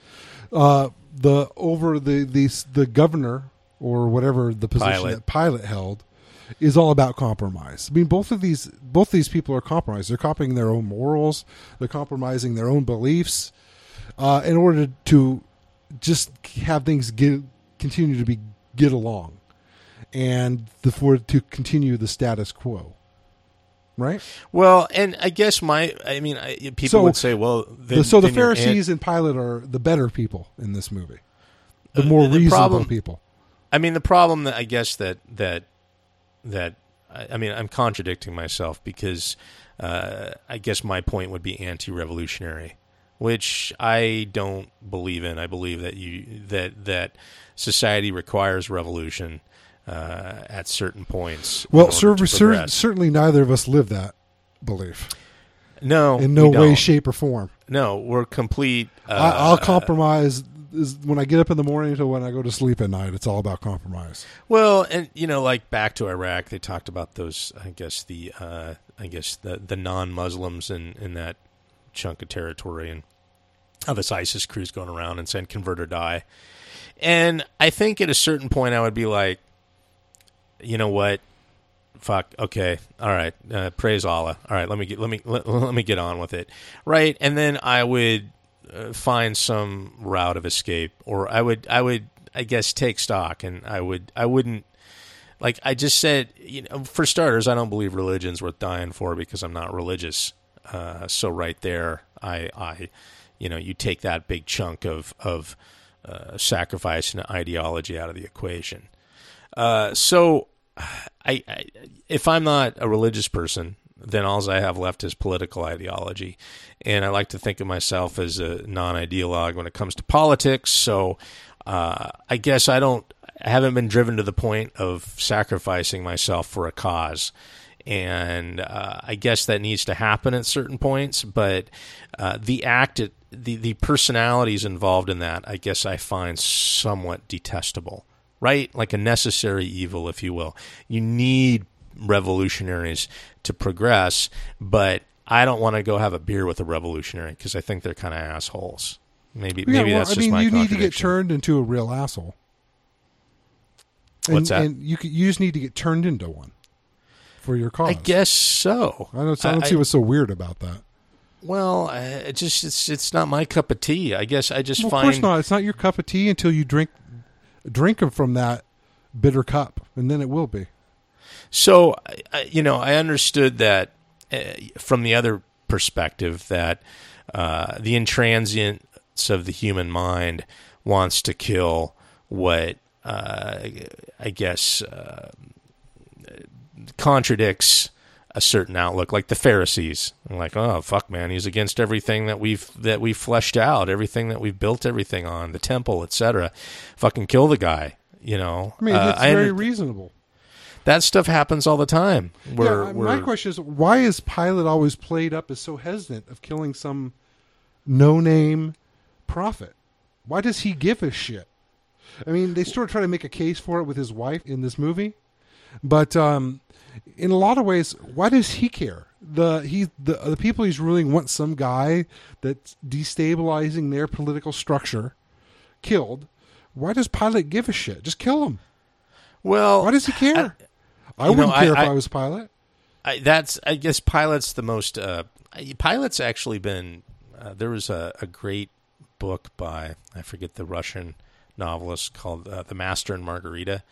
Uh, the over the, the the governor or whatever the position Pilate. that Pilate held is all about compromise. I mean, both of these both these people are compromised. They're copying their own morals. They're compromising their own beliefs uh, in order to just have things get continue to be get along and the, for to continue the status quo. Right. Well, and I guess my, I mean, I, people so, would say, well, then, the, so the Pharisees aunt, and Pilate are the better people in this movie, the more uh, the reasonable problem, people. I mean, the problem that I guess that that that I, I mean, I'm contradicting myself because uh, I guess my point would be anti-revolutionary, which I don't believe in. I believe that you that that society requires revolution. Uh, at certain points. Well, sir, sir, certainly neither of us live that belief. No. In no way, shape, or form. No, we're complete. Uh, I, I'll compromise uh, when I get up in the morning to when I go to sleep at night. It's all about compromise. Well, and, you know, like back to Iraq, they talked about those, I guess, the uh, I guess the, the non-Muslims in, in that chunk of territory and how this ISIS crew's going around and saying convert or die. And I think at a certain point I would be like, you know what? Fuck. Okay. All right. Uh, praise Allah. All right. Let me get let me let, let me get on with it. Right. And then I would uh, find some route of escape, or I would I would I guess take stock, and I would I wouldn't like I just said. You know, for starters, I don't believe religion's worth dying for because I'm not religious. Uh, so right there, I I you know you take that big chunk of of uh, sacrifice and ideology out of the equation. Uh, so, I, I if I'm not a religious person, then all I have left is political ideology, and I like to think of myself as a non-ideologue when it comes to politics. So, uh, I guess I don't I haven't been driven to the point of sacrificing myself for a cause, and uh, I guess that needs to happen at certain points. But uh, the act, the the personalities involved in that, I guess I find somewhat detestable. Right? Like a necessary evil, if you will. You need revolutionaries to progress, but I don't want to go have a beer with a revolutionary because I think they're kind of assholes. Maybe yeah, maybe well, that's I just mean, my you need to get turned into a real asshole. And, What's that? And you, you just need to get turned into one for your cause. I guess so. I don't, I don't I, see what's so weird about that. Well, I just it's it's not my cup of tea. I guess I just well, find... Of course not. It's not your cup of tea until you drink... Drink them from that bitter cup, and then it will be. So, you know, I understood that uh, from the other perspective that uh, the intransience of the human mind wants to kill what uh, I guess uh, contradicts a certain outlook, like the Pharisees. I'm like, oh fuck, man, he's against everything that we've that we fleshed out, everything that we've built everything on, the temple, et cetera. Fucking kill the guy, you know. I mean, uh, it's I very under- reasonable. That stuff happens all the time. We're, yeah, we're, my question is, why is Pilate always played up as so hesitant of killing some no-name prophet? Why does he give a shit? I mean, they sort of try to make a case for it with his wife in this movie, but. Um, In a lot of ways, why does he care? The he the, the people he's ruling want some guy that's destabilizing their political structure killed. Why does Pilate give a shit? Just kill him. Well, why does he care? I, I wouldn't know, care I, if I, I was Pilate. I, that's I guess Pilate's the most. Uh, Pilate's actually been. Uh, there was a, a great book by I forget the Russian novelist called uh, The Master and Margarita,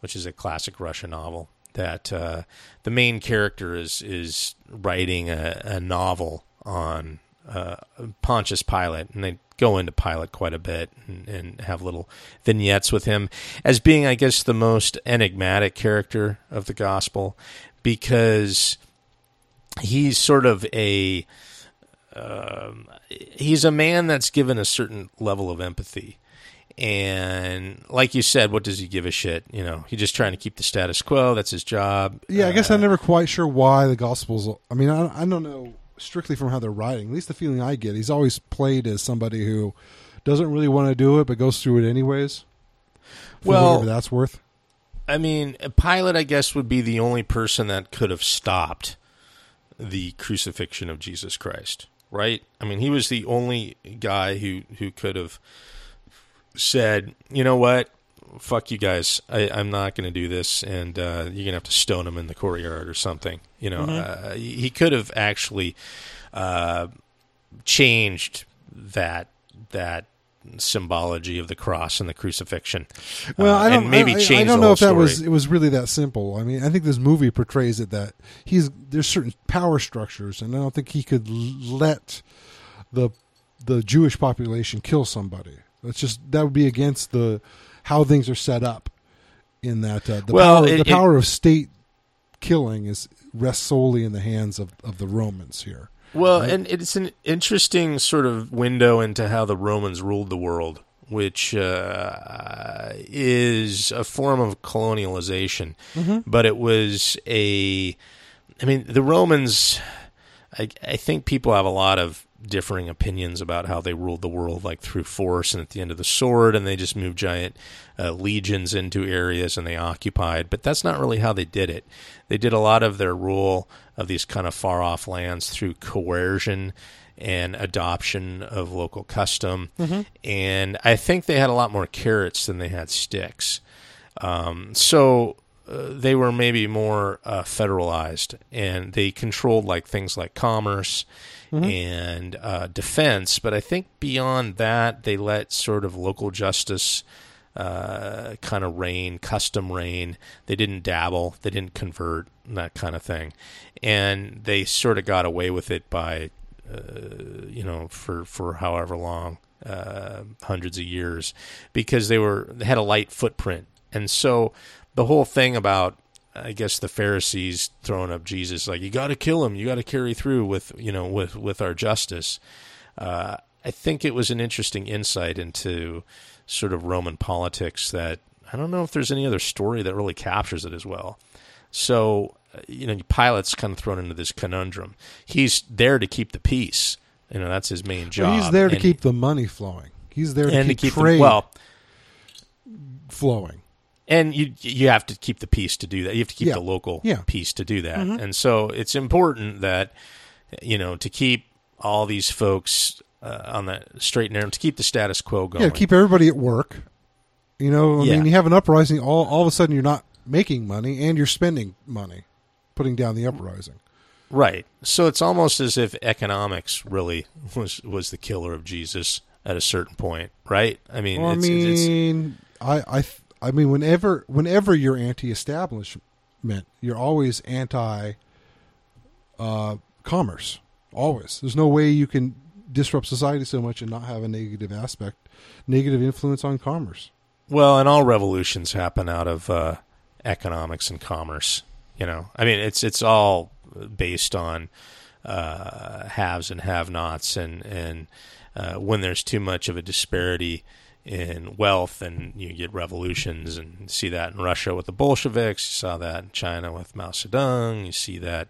which is a classic Russian novel. that uh, the main character is is writing a, a novel on uh, Pontius Pilate, and they go into Pilate quite a bit and, and have little vignettes with him as being, I guess, the most enigmatic character of the gospel, because he's sort of a uh, he's a man that's given a certain level of empathy. And like you said, what does he give a shit? You know, he's just trying to keep the status quo. That's his job. Yeah, I guess uh, I'm never quite sure why the Gospels. I mean, I, I don't know strictly from how they're writing. At least the feeling I get, he's always played as somebody who doesn't really want to do it, but goes through it anyways. Well, whatever that's worth. I mean, Pilate, I guess, would be the only person that could have stopped the crucifixion of Jesus Christ, right? I mean, he was the only guy who, who could have said, you know what, fuck you guys, I, I'm not going to do this, and uh, you're going to have to stone him in the courtyard or something. You know, mm-hmm. uh, he could have actually uh, changed that that symbology of the cross and the crucifixion. Well, uh, I don't, and maybe I, I, I don't know if story. that was it was really that simple. I mean, I think this movie portrays it that he's there's certain power structures, and I don't think he could let the the Jewish population kill somebody. It's just that would be against the how things are set up in that uh, the, well, power, it, the power it, of state killing is rests solely in the hands of, of the Romans here. Well, right? And it's an interesting sort of window into how the Romans ruled the world, which uh, is a form of colonialization. Mm-hmm. But it was a, I mean, the Romans, I, I think people have a lot of differing opinions about how they ruled the world, like through force and at the end of the sword, and they just moved giant uh, legions into areas and they occupied. But that's not really how they did it. They did a lot of their rule of these kind of far-off lands through coercion and adoption of local custom. Mm-hmm. And I think they had a lot more carrots than they had sticks. Um, so uh, they were maybe more uh, federalized, and they controlled like things like commerce. Mm-hmm. And uh, defense, but I think beyond that, they let sort of local justice uh, kind of reign, custom reign. They didn't dabble, they didn't convert, that kind of thing, and they sort of got away with it by, uh, you know, for for however long, uh, hundreds of years, because they were they had a light footprint, and so the whole thing about, I guess, the Pharisees throwing up Jesus, like, you got to kill him, you got to carry through with, you know, with, with our justice. Uh, I think it was an interesting insight into sort of Roman politics that I don't know if there's any other story that really captures it as well. So, you know, Pilate's kind of thrown into this conundrum. He's there to keep the peace. You know, that's his main job. Well, he's there to and, keep the money flowing. He's there to keep, to keep trade the, well, flowing. And you you have to keep the peace to do that. You have to keep yeah. the local yeah. peace to do that. Mm-hmm. And so it's important that, you know, to keep all these folks uh, on the straight and narrow, to keep the status quo going. Yeah, keep everybody at work. You know, I yeah. mean, you have an uprising, all, all of a sudden you're not making money and you're spending money, putting down the uprising. Right. So it's almost as if economics really was, was the killer of Jesus at a certain point, right? I mean, well, it's, I mean, it's, I... I th- I mean, whenever whenever you're anti-establishment, you're always anti-commerce. Uh, always. There's no way you can disrupt society so much and not have a negative aspect, negative influence on commerce. Well, and all revolutions happen out of uh, economics and commerce. You know, I mean, it's it's all based on uh, haves and have-nots, and and uh, when there's too much of a disparity in wealth, and you get revolutions, and you see that in Russia with the Bolsheviks, you saw that in China with Mao Zedong, you see that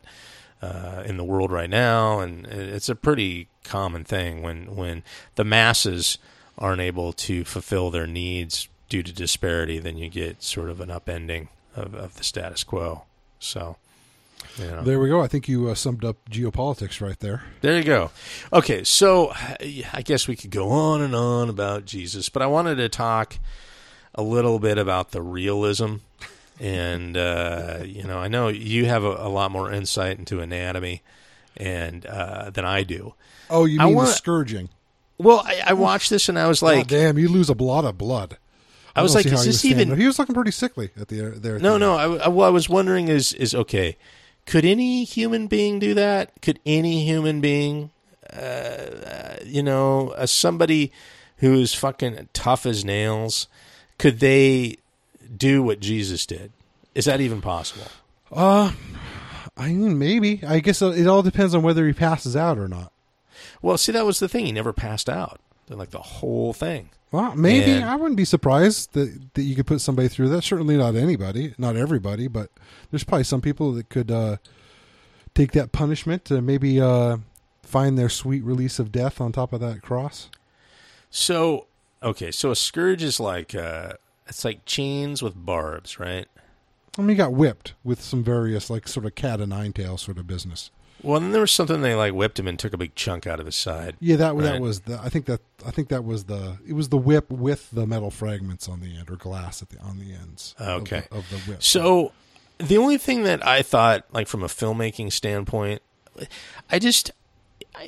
uh, in the world right now, and it's a pretty common thing when, when the masses aren't able to fulfill their needs due to disparity, then you get sort of an upending of, of the status quo. So, you know. There we go. I think you uh, summed up geopolitics right there. There you go. Okay, so I guess we could go on and on about Jesus, but I wanted to talk a little bit about the realism. And, uh, you know, I know you have a, a lot more insight into anatomy and uh, than I do. Oh, you mean I wanna, the scourging? Well, I, I watched this and I was like... Oh, damn, you lose a lot of blood. I, I was like, is this even... He was looking pretty sickly at the there. At no, the no. I, I, what I was wondering is, is, okay, could any human being do that? Could any human being, uh, you know, uh, somebody who's fucking tough as nails, could they do what Jesus did? Is that even possible? Uh, I mean, maybe. I guess it all depends on whether he passes out or not. Well, see, that was the thing. He never passed out. Like the whole thing. Well, maybe. And I wouldn't be surprised that, that you could put somebody through that. Certainly not anybody, not everybody, but there's probably some people that could uh, take that punishment to maybe uh, find their sweet release of death on top of that cross. So, okay, so a scourge is like, uh, it's like chains with barbs, right? I mean, he got whipped with some various, like, sort of cat and nine tail sort of business. Well, and there was something they like whipped him and took a big chunk out of his side. Yeah, that right? that was the. I think that I think that was the. It was the whip with the metal fragments on the end or glass at the on the ends. Okay, of, of the whip. So, the only thing that I thought, like from a filmmaking standpoint, I just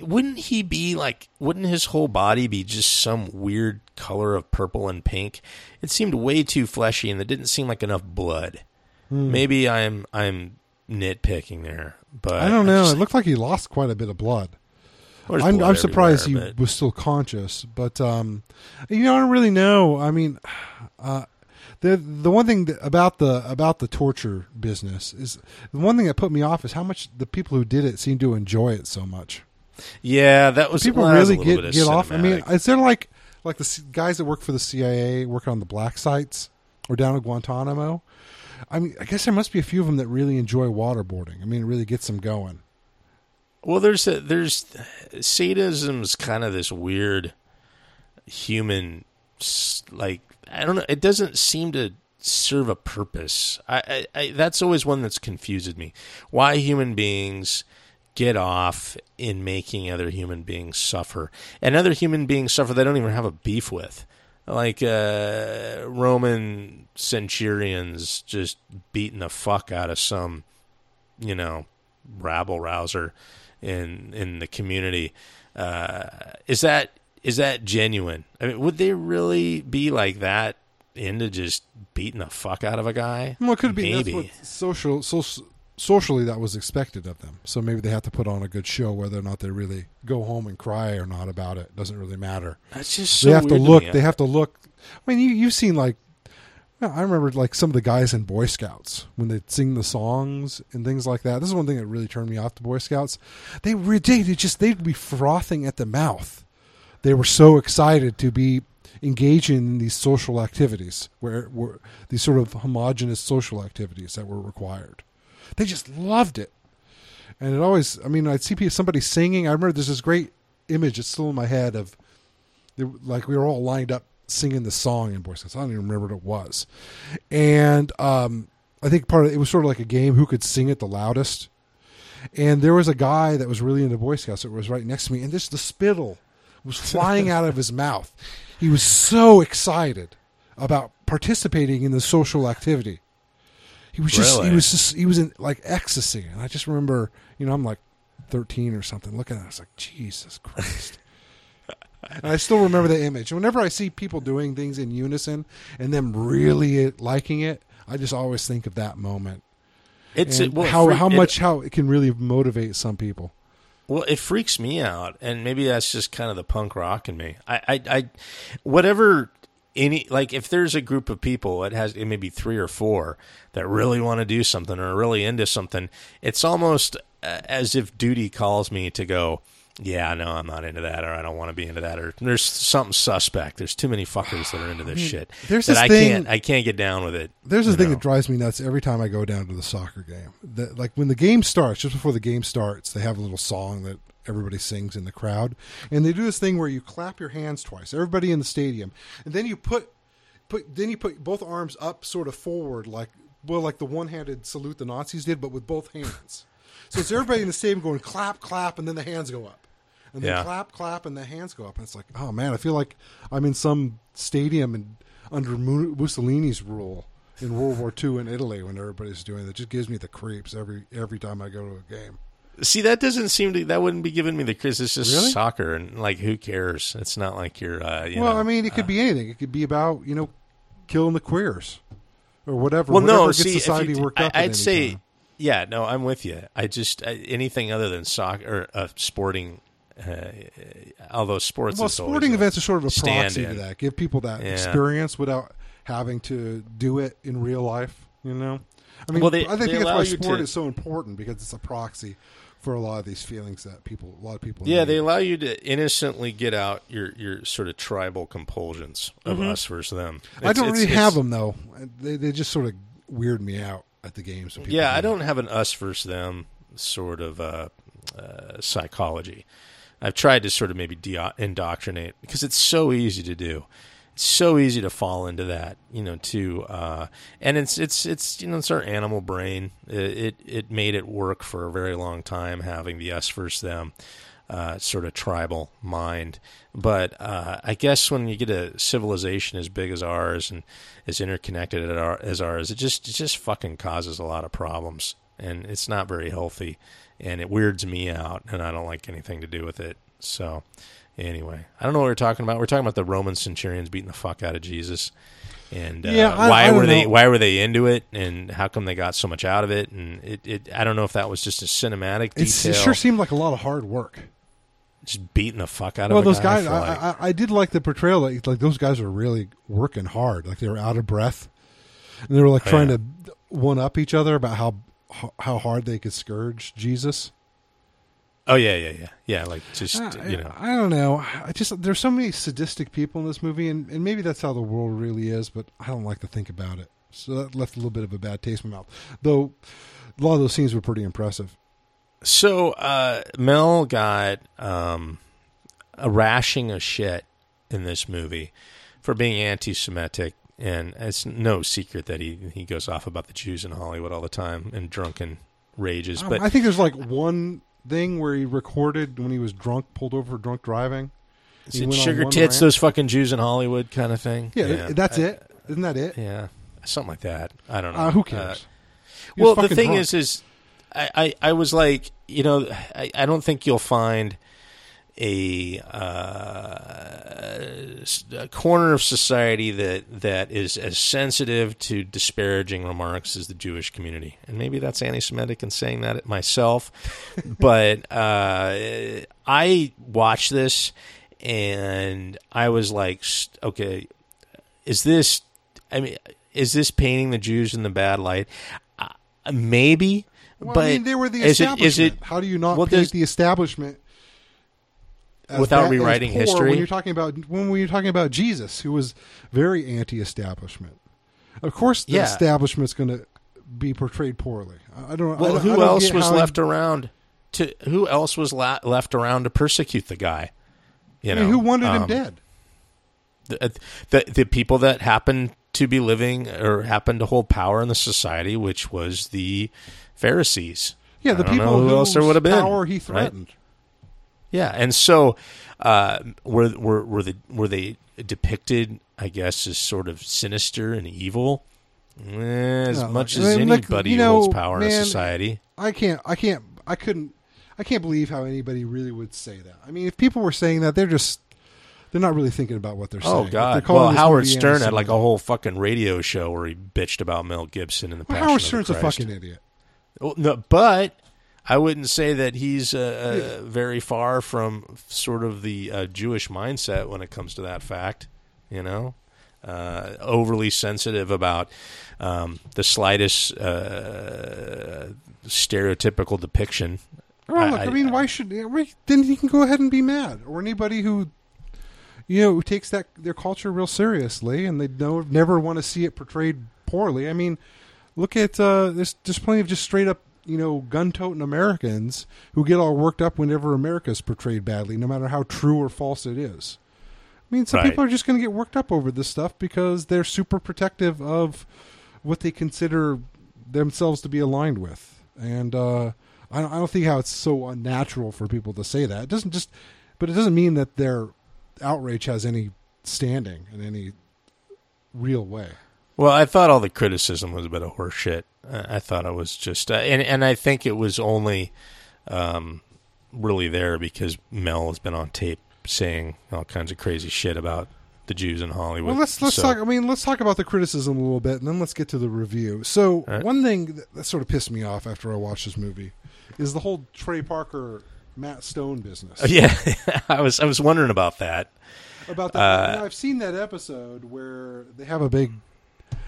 wouldn't he be like? Wouldn't his whole body be just some weird color of purple and pink? It seemed way too fleshy, and there didn't seem like enough blood. Mm. Maybe I'm I'm. nitpicking there, but I don't know. I just, it looked like he lost quite a bit of blood. Well, I'm, blood I'm surprised he but... was still conscious, but um, you know, I don't really know. I mean, uh, the the one thing that, about the about the torture business is the one thing that put me off is how much the people who did it seemed to enjoy it so much. Yeah, that was people well, really was get of get cinematic. off. I mean, is there like like the guys that work for the C I A working on the black sites or down at Guantanamo? I mean, I guess there must be a few of them that really enjoy waterboarding. I mean, it really gets them going. Well, there's a, there's sadism's kind of this weird human, like, I don't know. It doesn't seem to serve a purpose. I, I, I that's always one that's confused me. Why human beings get off in making other human beings suffer, and other human beings suffer they don't even have a beef with. Like uh, Roman centurions just beating the fuck out of some, you know, rabble rouser in in the community. Uh, is that is that genuine? I mean, would they really be like that into just beating the fuck out of a guy? Well, it could be. Maybe that's what social, social, socially that was expected of them. So maybe they have to put on a good show, whether or not they really go home and cry or not about it. Doesn't really matter. That's just so they have weird to look. To me. They have to look. I mean, you you've seen like, you know, I remember like some of the guys in Boy Scouts when they sing the songs and things like that. This is one thing that really turned me off to Boy Scouts. They were they just they'd be frothing at the mouth. They were so excited to be engaging in these social activities, where were these sort of homogenous social activities that were required. They just loved it. And it always, I mean, I'd see somebody singing. I remember there's this great image that's still in my head of, like, we were all lined up singing the song in Boy Scouts. I don't even remember what it was. And um, I think part of it was sort of like a game, who could sing it the loudest. And there was a guy that was really into Boy Scouts that was right next to me. And just the spittle was flying out of his mouth. He was so excited about participating in the social activity. He was just, really? he was just, he was in like ecstasy. And I just remember, you know, I'm like thirteen or something looking at it. I was like, Jesus Christ. And I still remember the image. Whenever I see people doing things in unison and them really liking it, I just always think of that moment. It's it, well, how, it, how much, it, how it can really motivate some people. Well, it freaks me out. And maybe that's just kind of the punk rock in me. I, I, I whatever. Any like if there's a group of people, it has it may be three or four that really want to do something or really into something. It's almost as if duty calls me to go. Yeah, no, I'm not into that, or I don't want to be into that, or there's something suspect. There's too many fuckers that are into this shit. There's that this I thing, can't I can't get down with it. There's this thing know? that drives me nuts every time I go down to the soccer game. The, like when the game starts, just before the game starts, they have a little song that everybody sings in the crowd, and they do this thing where you clap your hands twice, everybody in the stadium, and then you put put then you put both arms up, sort of forward, like well, like the one-handed salute the Nazis did, but with both hands. So it's everybody in the stadium going clap, clap, and then the hands go up, and then yeah. clap, clap, and the hands go up, and it's like, oh man, I feel like I'm in some stadium and under Mussolini's rule in World War Two in Italy when everybody's doing that. It just gives me the creeps every every time I go to a game. See, that doesn't seem to, that wouldn't be giving me the craze. It's just really? soccer, and like, who cares? It's not like you're, uh, you well, know. Well, I mean, it could uh, be anything. It could be about, you know, killing the queers or whatever. Well, whatever no, gets see, society if you, worked I, up I'd say, time. yeah, no, I'm with you. I just I, anything other than soccer, or uh, sporting. Uh, although sports, well, is sporting events are sort of a proxy to that. Give people that yeah. experience without having to do it in real life. You know, I mean, well, they, I think that's why sport to... is so important, because it's a proxy for a lot of these feelings that people, a lot of people. Yeah, need. They allow you to innocently get out your, your sort of tribal compulsions of mm-hmm. us versus them. It's, I don't it's, really it's, have them though. They they just sort of weird me out at the games. Yeah, I don't have an us versus them sort of uh, uh, psychology. I've tried to sort of maybe de- indoctrinate, because it's so easy to do. It's so easy to fall into that, you know, too. Uh, and it's, it's, it's, you know, it's our animal brain. It, it, it made it work for a very long time, having the us versus them uh, sort of tribal mind. But uh, I guess when you get a civilization as big as ours and as interconnected as ours, it just, it just fucking causes a lot of problems. And it's not very healthy, and it weirds me out, and I don't like anything to do with it. So, anyway, I don't know what we're talking about. We're talking about the Roman centurions beating the fuck out of Jesus, and uh, yeah, I, why I were know. they why were they into it, and how come they got so much out of it? And it, it I don't know if that was just a cinematic detail. It's, it sure seemed like a lot of hard work. Just beating the fuck out well, of. Well, those guy guys, I, like. I, I did like the portrayal. Like, like those guys were really working hard. Like they were out of breath, and they were like oh, trying yeah. to one up each other about how. how hard they could scourge Jesus. Oh yeah, yeah, yeah, yeah. Like just I, you know, I don't know. I just there's so many sadistic people in this movie, and, and maybe that's how the world really is. But I don't like to think about it, so that left a little bit of a bad taste in my mouth. Though a lot of those scenes were pretty impressive. So uh, Mel got um, a rashing of shit in this movie for being anti-Semitic. And it's no secret that he, he goes off about the Jews in Hollywood all the time in drunken rages. But um, I think there's like one thing where he recorded when he was drunk, pulled over for drunk driving. Is it sugar tits, rant. Those fucking Jews in Hollywood kind of thing? Yeah, yeah. that's I, it. Isn't that it? Yeah, something like that. I don't know. Uh, who cares? Uh, well, the thing drunk. is, is I, I, I was like, you know, I, I don't think you'll find... A, uh, a corner of society that, that is as sensitive to disparaging remarks as the Jewish community. And maybe that's anti-Semitic in saying that at myself. But uh, I watched this and I was like, okay, is this, I mean, is this painting the Jews in the bad light? Uh, maybe, well, but I mean, they were the establishment. Is it, is it, How do you not well, paint the establishment? As Without rewriting history, when you're talking about when we were talking about Jesus, who was very anti-establishment, of course the yeah. establishment's going to be portrayed poorly. I don't. Well, I don't, who I don't else was left he... around to? Who else was la- left around to persecute the guy? You I mean, know, who wanted um, him dead? The, the the people that happened to be living or happened to hold power in the society, which was the Pharisees. Yeah, the I don't people know who else there would have been power he threatened. Right? Yeah, and so uh, were were were the were they depicted, I guess, as sort of sinister and evil, eh, as no, much like, as like, anybody you know, holds power man, in society. I can't, I can't, I couldn't, I can't believe how anybody really would say that. I mean, if people were saying that, they're just they're not really thinking about what they're saying. Oh God! Well, Howard Stern had like a whole fucking radio show where he bitched about Mel Gibson and the well, Passion Howard of Stern's the Christ. a fucking idiot. Well, no, but. I wouldn't say that he's uh, uh, very far from sort of the uh, Jewish mindset when it comes to that fact, you know, uh, overly sensitive about um, the slightest uh, stereotypical depiction. Oh, look, I, I mean, I, why should then he can go ahead and be mad, or anybody who, you know, who takes that their culture real seriously and they don't never want to see it portrayed poorly. I mean, look at uh, there's there's plenty of just straight up. You know, gun-toting Americans who get all worked up whenever America's portrayed badly, no matter how true or false it is. I mean, some right. people are just going to get worked up over this stuff because they're super protective of what they consider themselves to be aligned with. And uh, I, I don't think how it's so unnatural for people to say that. It doesn't just, but it doesn't mean that their outrage has any standing in any real way. Well, I thought all the criticism was a bit of horseshit. I thought it was just, uh, and and I think it was only um, really there because Mel has been on tape saying all kinds of crazy shit about the the Jews in Hollywood. Well, let's let's so. talk. I mean, let's talk about the criticism a little bit, and then let's get to the review. So, right. one thing that, that sort of pissed me off after I watched this movie is the whole Trey Parker, Matt Stone business. Uh, yeah, I was I was wondering about that. About that, uh, you know, I've seen that episode where they have a big.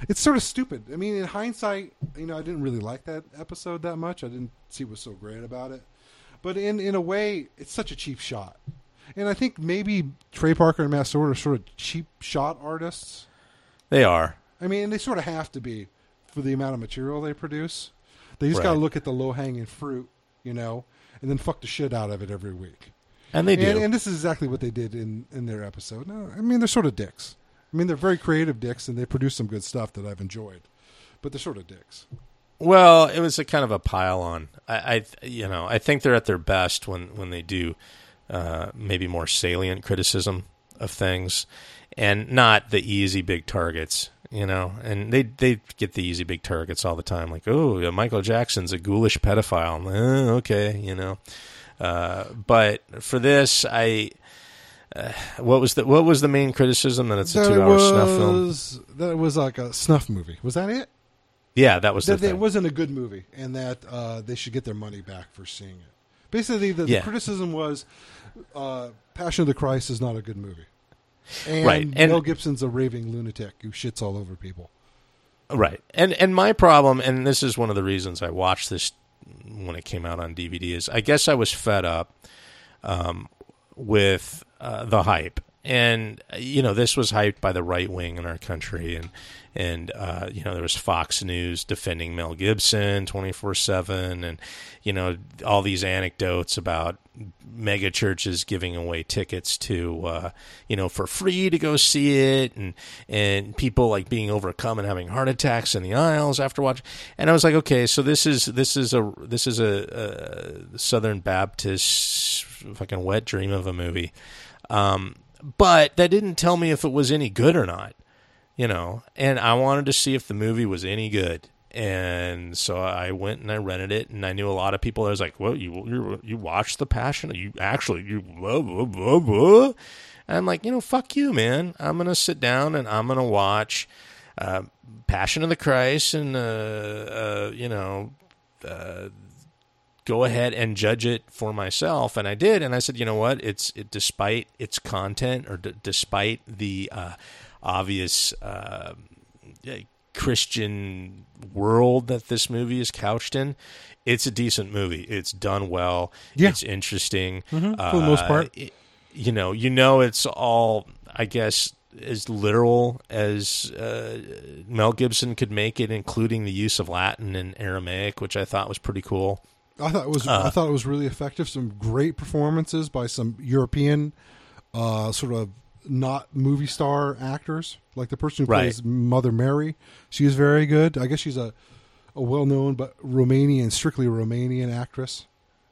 It's sort of stupid. I mean, in hindsight, you know, I didn't really like that episode that much. I didn't see what's so great about it. But in, in a way, it's such a cheap shot. And I think maybe Trey Parker and Matt Stone are sort of cheap shot artists. They are. I mean, they sort of have to be for the amount of material they produce. They just right. got to look at the low-hanging fruit, you know, and then fuck the shit out of it every week. And they do. And, and this is exactly what they did in, in their episode. No, I mean, they're sort of dicks. I mean, they're very creative dicks, and they produce some good stuff that I've enjoyed. But they're sort of dicks. Well, it was a kind of a pile on. I, I you know, I think they're at their best when, when they do uh, maybe more salient criticism of things and not the easy big targets, you know. And they they get the easy big targets all the time, like, oh, Michael Jackson's a ghoulish pedophile. I'm like, oh, okay, you know. Uh, but for this, I... Uh, what was the what was the main criticism that it's a two hour snuff film? That it was like a snuff movie. Was that it? Yeah, that was that. It wasn't a good movie, and that uh, they should get their money back for seeing it. Basically, the, yeah. the criticism was, uh, "Passion of the Christ" is not a good movie, and, right. and Mel Gibson's a raving lunatic who shits all over people. Right, and and my problem, and this is one of the reasons I watched this when it came out on D V D, is I guess I was fed up um, with. Uh, the hype, and you know, this was hyped by the right wing in our country, and and uh, you know, there was Fox News defending Mel Gibson twenty-four seven, and you know, all these anecdotes about mega churches giving away tickets to uh, you know, for free to go see it, and and people like being overcome and having heart attacks in the aisles after watching. And I was like, okay, so this is this is a this is a, a Southern Baptist fucking wet dream of a movie. Um, but that didn't tell me if it was any good or not, you know, and I wanted to see if the movie was any good. And so I went and I rented it, and I knew a lot of people that was like, well, you, you, you watched The Passion. You actually, you, blah, blah, blah, blah. And I'm like, you know, fuck you, man. I'm going to sit down and I'm going to watch, uh, Passion of the Christ and, uh, uh, you know, uh, go ahead and judge it for myself. And I did. And I said, you know what? It's it, despite its content, or d- despite the uh, obvious uh, Christian world that this movie is couched in, it's a decent movie. It's done well. Yeah. It's interesting. Mm-hmm. Uh, for the most part. It, you know, you know, it's all, I guess, as literal as uh, Mel Gibson could make it, including the use of Latin and Aramaic, which I thought was pretty cool. I thought it was uh, I thought it was really effective. Some great performances by some European uh, sort of not movie star actors. Like the person who right. plays Mother Mary, she is very good. I guess she's a, a well-known but Romanian, strictly Romanian actress.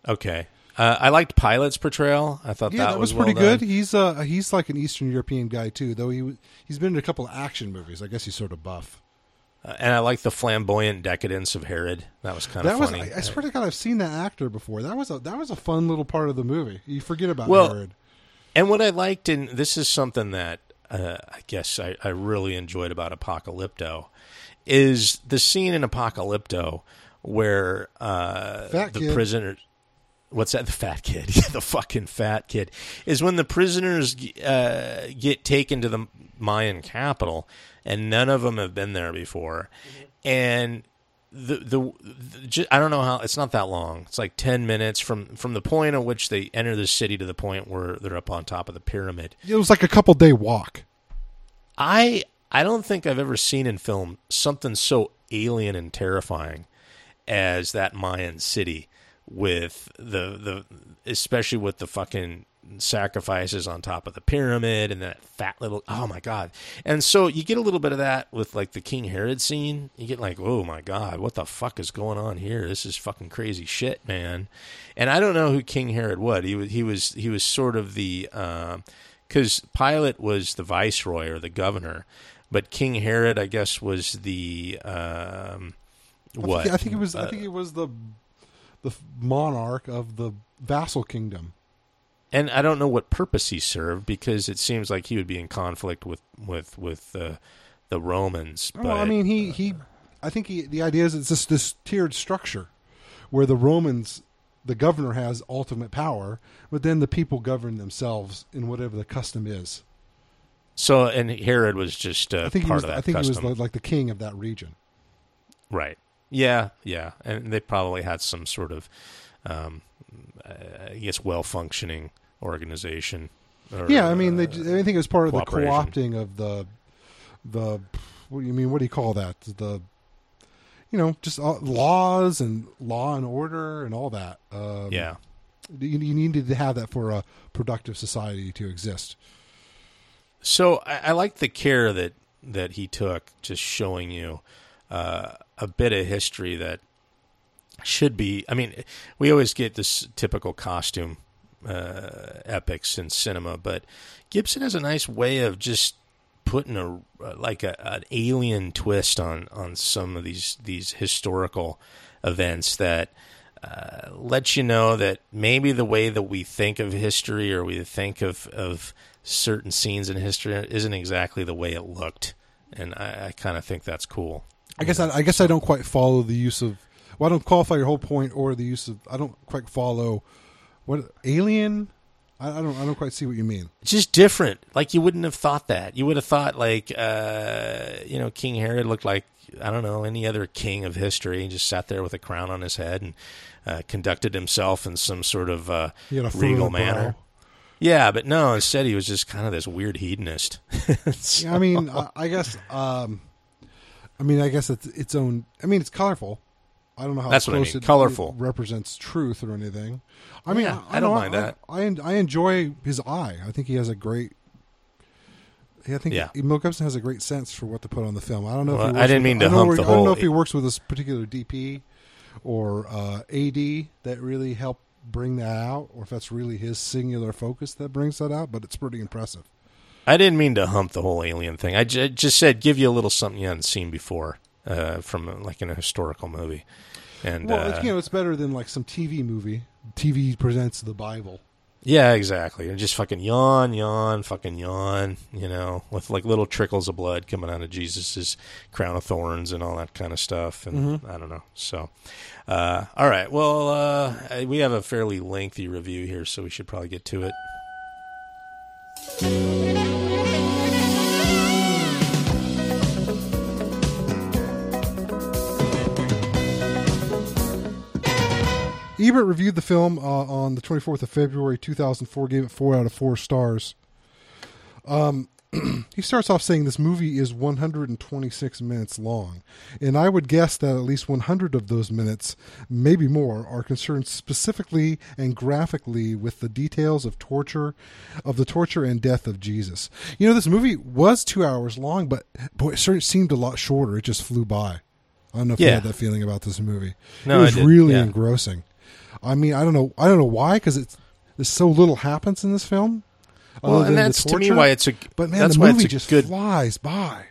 Okay. Uh, I liked Pilate's portrayal. I thought yeah, that, that was, was pretty well good. Done. He's uh, he's like an Eastern European guy too, though he he's been in a couple of action movies. I guess he's sort of buff. Uh, and I like the flamboyant decadence of Herod. That was kind of funny. Was, I, I swear to God, I've seen that actor before. That was a that was a fun little part of the movie. You forget about well, Herod. And what I liked, and this is something that uh, I guess I, I really enjoyed about Apocalypto, is the scene in Apocalypto where uh, the kid. prisoners... What's that? The fat kid. The fucking fat kid. Is when the prisoners uh, get taken to the Mayan capital, and none of them have been there before. Mm-hmm. And the, the, the just, I don't know how, it's not that long. It's like ten minutes from, from the point at which they enter the city to the point where they're up on top of the pyramid. It was like a couple day walk. I I don't think I've ever seen in film something so alien and terrifying as that Mayan city. With the, the especially with the fucking sacrifices on top of the pyramid and that fat little, oh my God. And so you get a little bit of that with like the King Herod scene. You get like, oh my God, what the fuck is going on here? This is fucking crazy shit, man. And I don't know who King Herod was. He was, he was, he was sort of the, um, cause Pilate was the viceroy or the governor, but King Herod, I guess, was the, um, what? I think it was, I think it was the, the monarch of the vassal kingdom. And I don't know what purpose he served, because it seems like he would be in conflict with with with uh, the Romans. But, well, I mean, he, uh, he I think he, the idea is it's just this tiered structure where the Romans, the governor has ultimate power, but then the people govern themselves in whatever the custom is. So, and Herod was just uh, I think part was, of that. I think custom. He was like the king of that region. Right. Yeah. Yeah. And they probably had some sort of, um, I guess, well-functioning organization. Or, yeah. I mean, they, I think it was part of the co-opting of the, the, what do you mean? What do you call that? The, you know, just all, laws and law and order and all that. Um, yeah. You, you needed to have that for a productive society to exist. So I, I like the care that, that he took, just showing you, uh, a bit of history that should be, I mean, we always get this typical costume uh, epics in cinema, but Gibson has a nice way of just putting a like a, an alien twist on, on some of these, these historical events that uh, let you know that maybe the way that we think of history or we think of, of certain scenes in history isn't exactly the way it looked. And I, I kind of think that's cool. I guess I, I guess I don't quite follow the use of. Well, I don't qualify your whole point or the use of. I don't quite follow what alien. I, I don't. I don't quite see what you mean. It's just different. Like you wouldn't have thought that. You would have thought like, uh, you know, King Herod looked like I don't know any other king of history and just sat there with a crown on his head and uh, conducted himself in some sort of uh, regal manner. Brow. Yeah, but no. Instead, he was just kind of this weird hedonist. So. Yeah, I mean, I, I guess. Um, I mean, I guess it's its own. I mean, it's colorful. I don't know how That's close I mean. it, colorful. It represents truth or anything. I mean, yeah, I, I, I don't know, mind I, that. I, I I enjoy his eye. I think he has a great. I think yeah. Mel Gibson has a great sense for what to put on the film. I don't know. Well, if he I didn't with, mean to hump where, the whole. I don't know if he works with this particular D P or uh, A D that really helped bring that out, or if that's really his singular focus that brings that out. But it's pretty impressive. I didn't mean to hump the whole alien thing. I j- just said give you a little something you hadn't seen before uh, from like in a historical movie. And well, uh, you know, it's better than like some T V movie. T V presents the Bible. Yeah, exactly. And just fucking yawn, yawn, fucking yawn. You know, with like little trickles of blood coming out of Jesus's crown of thorns and all that kind of stuff. And mm-hmm. I don't know. So, uh, all right. Well, uh, we have a fairly lengthy review here, so we should probably get to it. Ebert reviewed the film uh, on the twenty-fourth of February, two thousand four, gave it four out of four stars. Um, he starts off saying this movie is one hundred twenty-six minutes long, and I would guess that at least one hundred of those minutes, maybe more, are concerned specifically and graphically with the details of torture, of the torture and death of Jesus. You know, this movie was two hours long, but boy, it sort of seemed a lot shorter. It just flew by. I don't know if yeah. you had that feeling about this movie. No, it was really yeah. engrossing. I mean, I don't know. I don't know why, because it's there's so little happens in this film. Well, and that's to me why it's a. But man, the movie just flies by.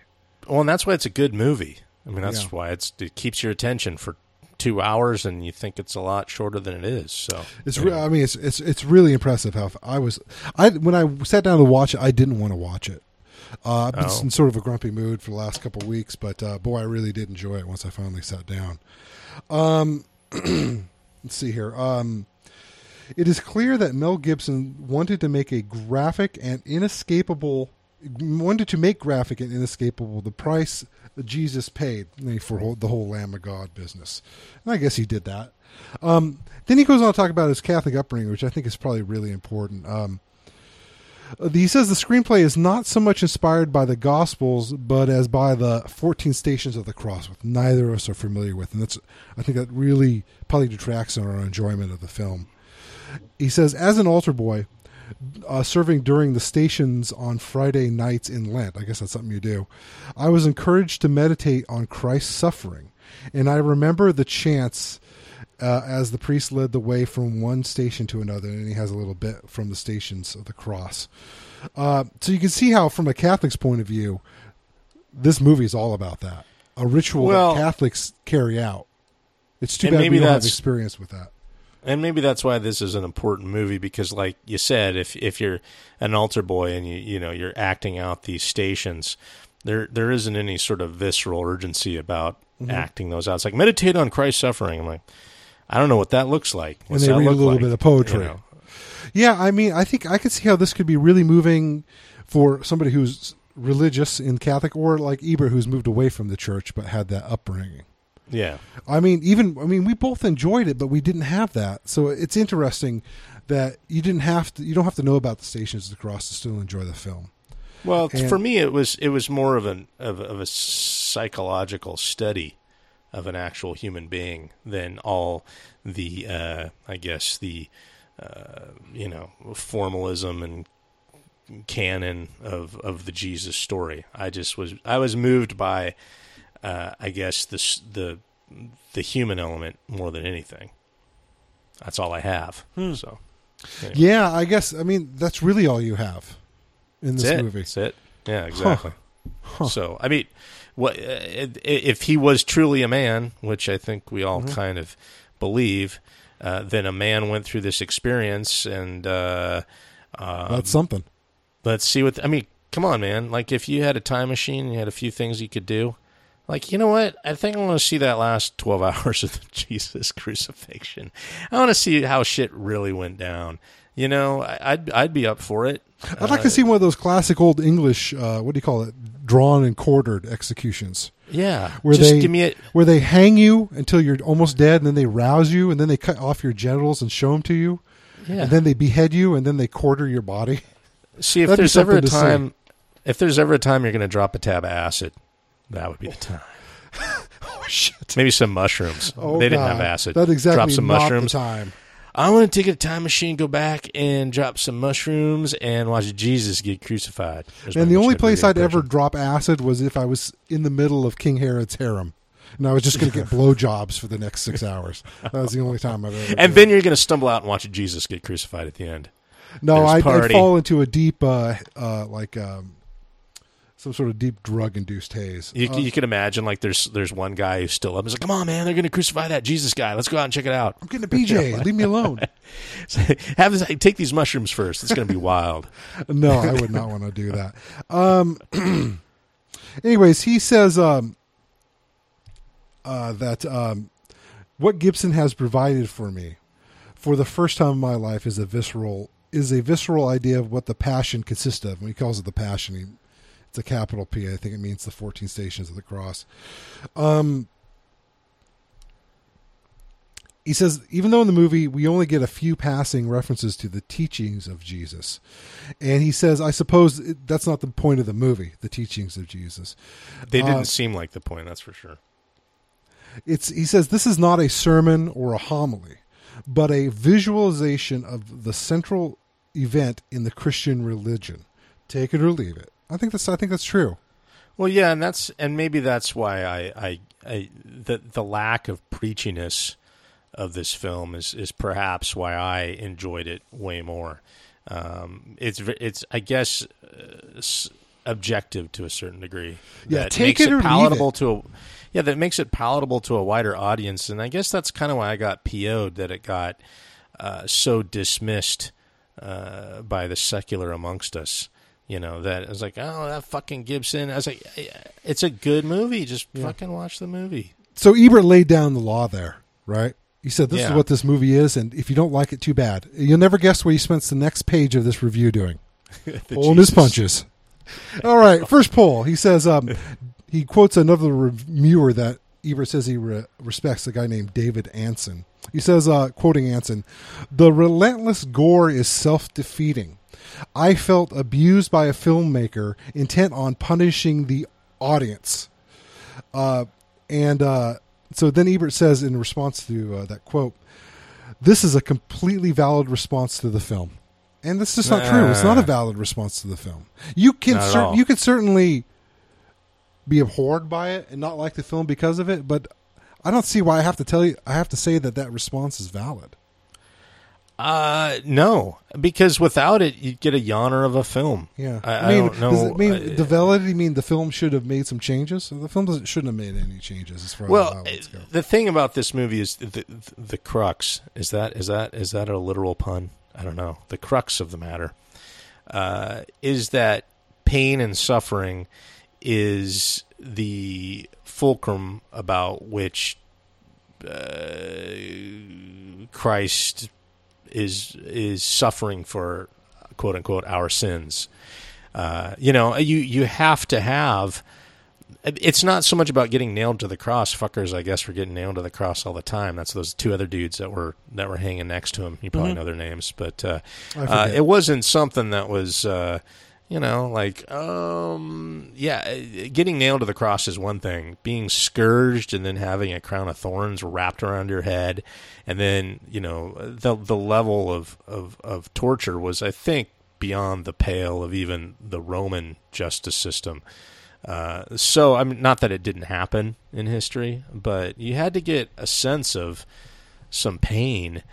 Well, and that's why it's a good movie. I mean, that's yeah. why it's it keeps your attention for two hours, and you think it's a lot shorter than it is. So it's. Re- I mean, it's it's it's really impressive how I was. I when I sat down to watch it, I didn't want to watch it. Uh, I've been oh. in sort of a grumpy mood for the last couple of weeks, but uh, boy, I really did enjoy it once I finally sat down. Um. Let's see here. Um, it is clear that Mel Gibson wanted to make a graphic and inescapable, wanted to make graphic and inescapable the price that Jesus paid for the whole Lamb of God business. And I guess he did that. Um, then he goes on to talk about his Catholic upbringing, which I think is probably really important. Um, he says the screenplay is not so much inspired by the Gospels, but as by the fourteen Stations of the Cross, which neither of us are familiar with. And that's, I think that really probably detracts on our enjoyment of the film. He says, as an altar boy, uh, serving during the stations on Friday nights in Lent, I guess that's something you do, I was encouraged to meditate on Christ's suffering. And I remember the chants uh, as the priest led the way from one station to another, and he has a little bit from the Stations of the Cross. Uh, so you can see how, from a Catholic's point of view, this movie is all about that. A ritual well, that Catholics carry out. It's too bad we don't have experience with that. And maybe that's why this is an important movie, because like you said, if if you're an altar boy and you you know you're acting out these stations, there there isn't any sort of visceral urgency about mm-hmm. acting those out. It's like, meditate on Christ's suffering. I'm like, I don't know what that looks like. What's and they read a little like? bit of poetry. You know? Yeah, I mean, I think I could see how this could be really moving for somebody who's religious in Catholic, or like Eber, who's moved away from the church but had that upbringing. Yeah. I mean, even, I mean, we both enjoyed it, but we didn't have that. So it's interesting that you didn't have to, you don't have to know about the stations of the cross to still enjoy the film. Well, and for me, it was, it was more of an, of, of a psychological study of an actual human being than all the, uh, I guess the, uh, you know, formalism and canon of, of the Jesus story. I just was, I was moved by, Uh, I guess this, the the human element more than anything. That's all I have. Hmm. So, anyway. Yeah, I guess. I mean, that's really all you have in this that's it. movie. That's it. Yeah, exactly. Huh. Huh. So, I mean, what if he was truly a man, which I think we all mm-hmm. kind of believe? Uh, then a man went through this experience, and uh, um, that's something. Let's see what I mean. Come on, man! Like, if you had a time machine, and you had a few things you could do. Like, you know what? I think I want to see that last twelve hours of the Jesus crucifixion. I want to see how shit really went down. You know, I'd I'd be up for it. I'd like uh, to see one of those classic old English, uh, what do you call it, drawn and quartered executions. Yeah. Where just they, give me a- Where they hang you until you're almost dead, and then they rouse you, and then they cut off your genitals and show them to you. Yeah. And then they behead you, and then they quarter your body. See, if That'd there's ever a time, see. if there's ever a time you're going to drop a tab of acid, that would be the time. Oh, shit. Maybe some mushrooms. Oh, they didn't God. have acid. That's exactly drop some not mushrooms. the time. I want to take a time machine, go back, and drop some mushrooms and watch Jesus get crucified. There's and the only place I'd ever drop acid was if I was in the middle of King Herod's harem. And I was just going to get blowjobs for the next six hours. That was the only time I've ever And then it. you're going to stumble out and watch Jesus get crucified at the end. No, I'd, I'd fall into a deep, uh, uh, like... Um, some sort of deep drug-induced haze. You, uh, you can imagine, like, there's there's one guy who's still up. He's like, come on, man, they're going to crucify that Jesus guy. Let's go out and check it out. I'm getting a B J. Leave me alone. So, have this, take these mushrooms first. It's going to be wild. No, I would not want to do that. Um, anyways, he says um, uh, that um, what Gibson has provided for me for the first time in my life is a visceral is a visceral idea of what the passion consists of. And he calls it the passion. He, It's a capital P. I think it means the fourteen stations of the cross. Um, he says, even though in the movie we only get a few passing references to the teachings of Jesus. And he says, I suppose it, that's not the point of the movie, the teachings of Jesus. They didn't uh, seem like the point, that's for sure. It's He says, this is not a sermon or a homily, but a visualization of the central event in the Christian religion. Take it or leave it. I think that's I think that's true. Well, yeah, and that's and maybe that's why I, I, I the the lack of preachiness of this film is, is perhaps why I enjoyed it way more. Um, it's it's I guess uh, objective to a certain degree. Yeah, that take makes it or it palatable leave it. to a, yeah that makes it palatable to a wider audience, and I guess that's kind of why I got P O'd that it got uh, so dismissed uh, by the secular amongst us. You know, that I was like, oh, that fucking Gibson. I was like, it's a good movie. Just yeah. fucking watch the movie. So Ebert laid down the law there, right? He said, this yeah. is what this movie is, and if you don't like it, too bad. You'll never guess what he spends the next page of this review doing. Holding his punches. All right, first poll. He says, um, he quotes another reviewer that Ebert says he re- respects, a guy named David Anson. He says, uh, quoting Anson, the relentless gore is self-defeating. I felt abused by a filmmaker intent on punishing the audience. Uh, and uh, so then Ebert says in response to uh, that quote, this is a completely valid response to the film. And that's just not uh, true. It's not a valid response to the film. You can cer- you can certainly be abhorred by it and not like the film because of it, but I don't see why I have to tell you. I have to say that that response is valid. Uh, no, because without it, you'd get a yawner of a film. Yeah, I, I, mean, I don't know. Does it mean, uh, the validity mean the film should have made some changes? The film doesn't, shouldn't have made any changes as far well, as well. The thing about this movie is the, the the crux. Is that is that is that a literal pun? I don't know. The crux of the matter uh, is that pain and suffering is the fulcrum about which uh, Christ. Is is suffering for quote unquote our sins. Uh, you know, you you have to have. It's not so much about getting nailed to the cross, fuckers. I guess we're getting nailed to the cross all the time. That's those two other dudes that were that were hanging next to him. You probably mm-hmm. know their names, but uh, uh, it wasn't something that was uh, you know like um, yeah. Getting nailed to the cross is one thing. Being scourged and then having a crown of thorns wrapped around your head. And then, you know, the the level of, of, of torture was, I think, beyond the pale of even the Roman justice system. Uh, so, I mean, not that it didn't happen in history, but you had to get a sense of some pain.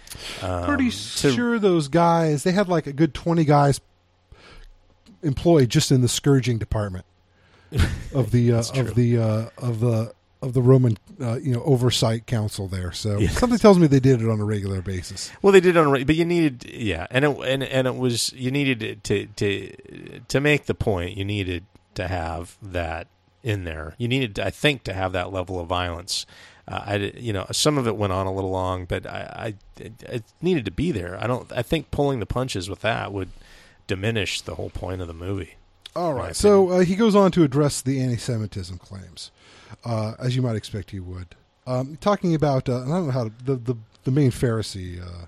Um, Pretty to, sure those guys, they had like a good twenty guys employed just in the scourging department of the uh, of the uh, of the. Of the Roman, uh, you know, oversight council there. So yeah. Something tells me they did it on a regular basis. Well, they did it on a regular, but you needed, yeah, and it and and it was you needed to to to make the point. You needed to have that in there. You needed, I think, to have that level of violence. Uh, I, you know, some of it went on a little long, but I, I it, it needed to be there. I don't. I think pulling the punches with that would diminish the whole point of the movie. All right. So uh, he goes on to address the anti-Semitism claims. Uh, as you might expect, he would. Um, talking about, uh, I don't know how to, the, the the main Pharisee uh,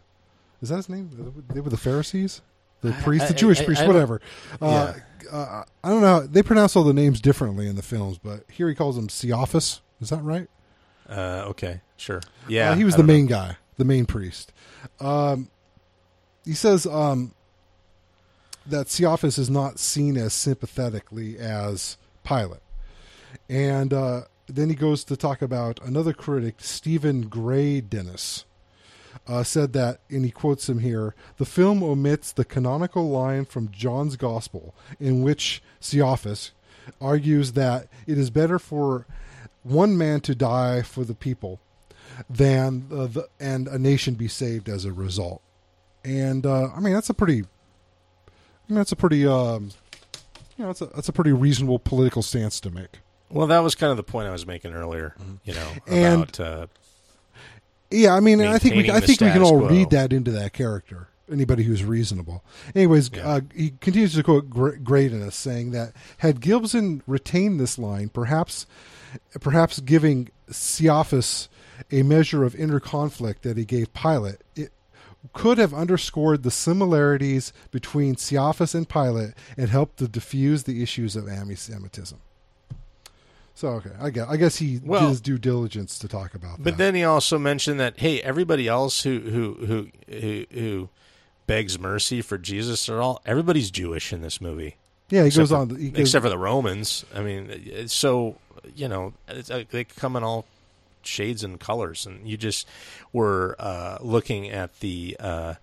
is that his name? They were the Pharisees, the priest, I, the I, Jewish I, priest, I, I whatever. Uh, yeah. uh, I don't know. They pronounce all the names differently in the films, but here he calls him Ceophas. Is that right? Uh, okay, sure. Yeah, uh, he was I the main know. guy, the main priest. Um, he says um, that Ceophas is not seen as sympathetically as Pilate. And uh, then he goes to talk about another critic, Stephen Gray Dennis, uh, said that, and he quotes him here, the film omits the canonical line from John's Gospel in which Ceophas argues that it is better for one man to die for the people than uh, the, and a nation be saved as a result. And uh, I mean, that's a pretty, I mean, that's a pretty, um, you know, that's a, that's a pretty reasonable political stance to make. Well, that was kind of the point I was making earlier, you know, about and, uh, yeah, I mean, I think we, I think we can all quo. read that into that character, anybody who's reasonable. Anyways, yeah. uh, he continues to quote Graydon, saying that had Gibson retained this line, perhaps perhaps giving Ceophas a measure of inner conflict that he gave Pilate, it could have underscored the similarities between Ceophas and Pilate and helped to diffuse the issues of anti-Semitism. So, okay, I guess, I guess he well, did his due diligence to talk about that. But then he also mentioned that, hey, everybody else who who who who begs mercy for Jesus are all, everybody's Jewish in this movie. Yeah, he goes for, on. He goes, except for the Romans. I mean, so, you know, it's, they come in all shades and colors. And you just were uh, looking at the, uh,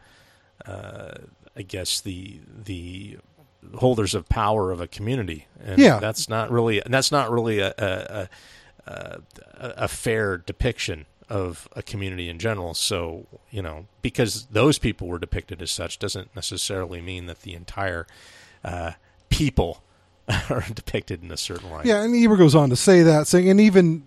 uh, I guess, the the... holders of power of a community, and yeah. that's not really that's not really a a, a a fair depiction of a community in general. So, you know, because those people were depicted as such doesn't necessarily mean that the entire uh, people are depicted in a certain light. Yeah, and Eber goes on to say that, saying, and even,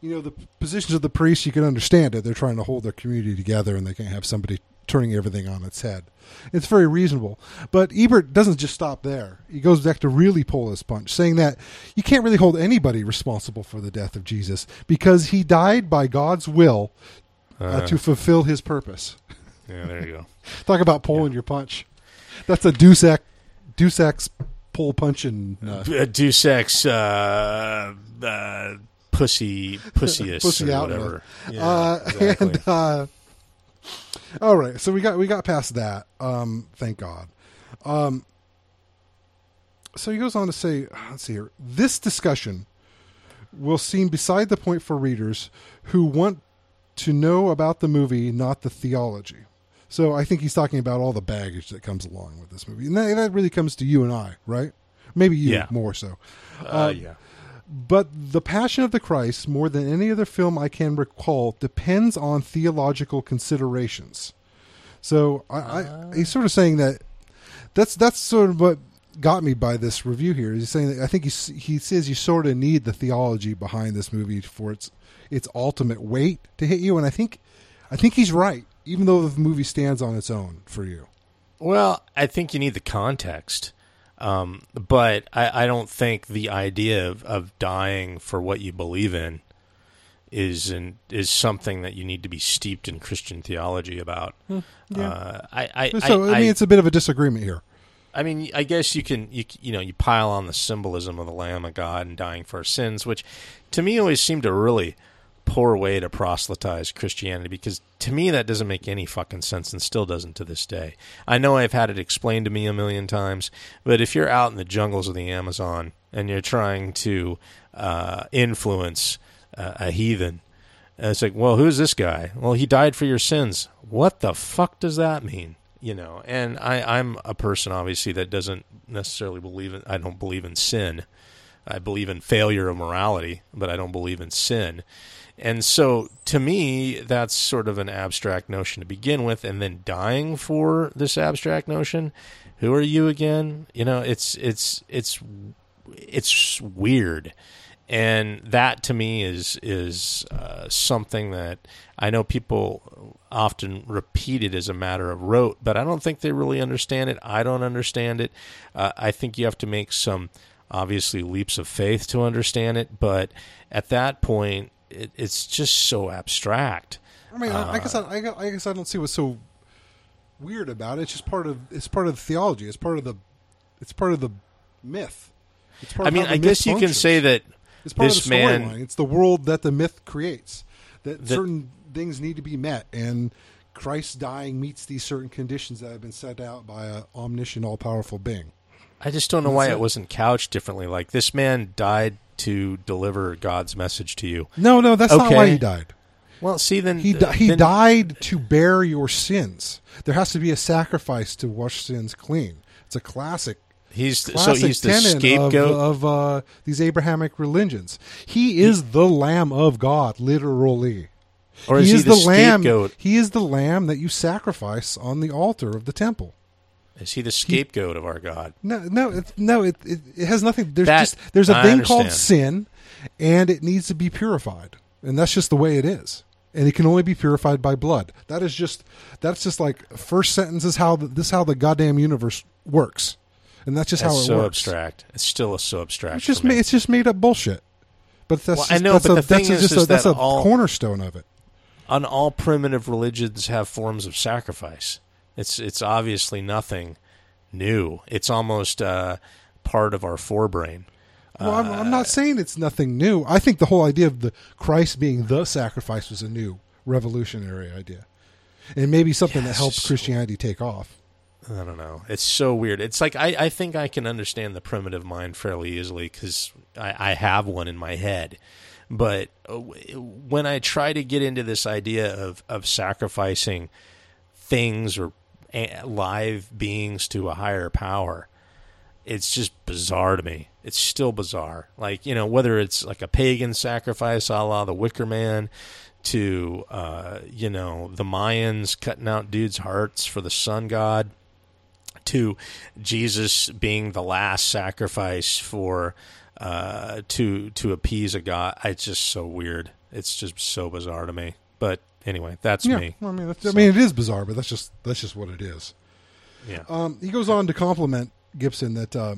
you know, the positions of the priests, you can understand it. They're trying to hold their community together, and they can't have somebody turning everything on its head. It's very reasonable. But Ebert doesn't just stop there. He goes back to really pull his punch, saying that you can't really hold anybody responsible for the death of Jesus because he died by God's will uh, uh, to fulfill his purpose. Yeah, there you go. Talk about pulling yeah. your punch. That's a Deus Ex, Deus Ex pull punching. Uh, a Deus Ex uh, uh, pussy, pussiest pussy or whatever. Yeah, uh, exactly. And... Uh, all right, so we got we got past that. Um, thank God. Um, so he goes on to say, let's see here. This discussion will seem beside the point for readers who want to know about the movie, not the theology. So I think he's talking about all the baggage that comes along with this movie. And that, that really comes to you and I, right? Maybe you yeah. more so. Uh, um, yeah. But The Passion of the Christ, more than any other film I can recall, depends on theological considerations. So I, uh, I, he's sort of saying that that's that's sort of what got me by this review here. He's saying that I think he he says you sort of need the theology behind this movie for its its ultimate weight to hit you, and I think I think he's right, even though the movie stands on its own for you. Well, I think you need the context. Um, but I, I don't think the idea of, of dying for what you believe in is an, is something that you need to be steeped in Christian theology about. Yeah. Uh, I, I, so, I, I mean, it's a bit of a disagreement here. I mean, I guess you can, you, you know, you pile on the symbolism of the Lamb of God and dying for our sins, which to me always seemed a really poor way to proselytize Christianity, because to me that doesn't make any fucking sense and still doesn't to this day. I know I've had it explained to me a million times, but if you're out in the jungles of the Amazon and you're trying to uh, influence uh, a heathen, it's like, well, who's this guy? Well, he died for your sins. What the fuck does that mean? You know, and I, I'm a person, obviously, that doesn't necessarily believe in, I don't believe in sin. I believe in failure of morality, but I don't believe in sin. And so, to me, that's sort of an abstract notion to begin with, and then dying for this abstract notion. Who are you again? You know, it's it's it's it's weird, and that to me is is uh, something that I know people often repeat it as a matter of rote, but I don't think they really understand it. I don't understand it. Uh, I think you have to make some obviously leaps of faith to understand it, but at that point. It, it's just so abstract. I mean, uh, I guess I, I guess I don't see what's so weird about it. It's just part of it's part of the theology. It's part of the it's part of the myth. It's part I of mean, I guess you functions. can say that it's part this of the man. Line. It's the world that the myth creates. That, that certain things need to be met, and Christ dying meets these certain conditions that have been set out by an omniscient, all-powerful being. I just don't know That's why it. it wasn't couched differently. Like, this man died to deliver God's message to you. No, no, that's okay. not why he died. Well, see, then... He, di- he then, died to bear your sins. There has to be a sacrifice to wash sins clean. It's a classic He's classic so he's the scapegoat of, of uh, these Abrahamic religions. He is he, the Lamb of God, literally. Or is he, is he the, the scapegoat? Lamb, he is the Lamb that you sacrifice on the altar of the temple. Is he the scapegoat he, of our God? No, no, it, no. It, it it has nothing. There's that, just there's a I thing understand. called sin, and it needs to be purified, and that's just the way it is. And it can only be purified by blood. That is just that's just like first sentence is how the, this is how the goddamn universe works, and that's just that's how it so works. So abstract. It's still so abstract. It's just ma- it's just made up bullshit. But that's well, just, I know. That's but a, the thing that's is, just is a, that that's a all, cornerstone of it. On all primitive religions have forms of sacrifice. It's it's obviously nothing new. It's almost uh, part of our forebrain. Well, I'm, I'm not saying it's nothing new. I think the whole idea of the Christ being the sacrifice was a new revolutionary idea, and maybe something yes. that helped Christianity take off. I don't know. It's so weird. It's like I, I think I can understand the primitive mind fairly easily because I, I have one in my head. But when I try to get into this idea of of sacrificing things or live beings to a higher power, it's just bizarre to me. It's still bizarre. Like, you know, whether it's like a pagan sacrifice a la the Wicker Man to, uh, you know, the Mayans cutting out dudes' hearts for the sun god to Jesus being the last sacrifice for uh, to to appease a god. It's just so weird. It's just so bizarre to me. But anyway, that's yeah, me. Well, I mean, that's, so. I mean, it is bizarre, but that's just that's just what it is. Yeah. Um, he goes on to compliment Gibson that uh,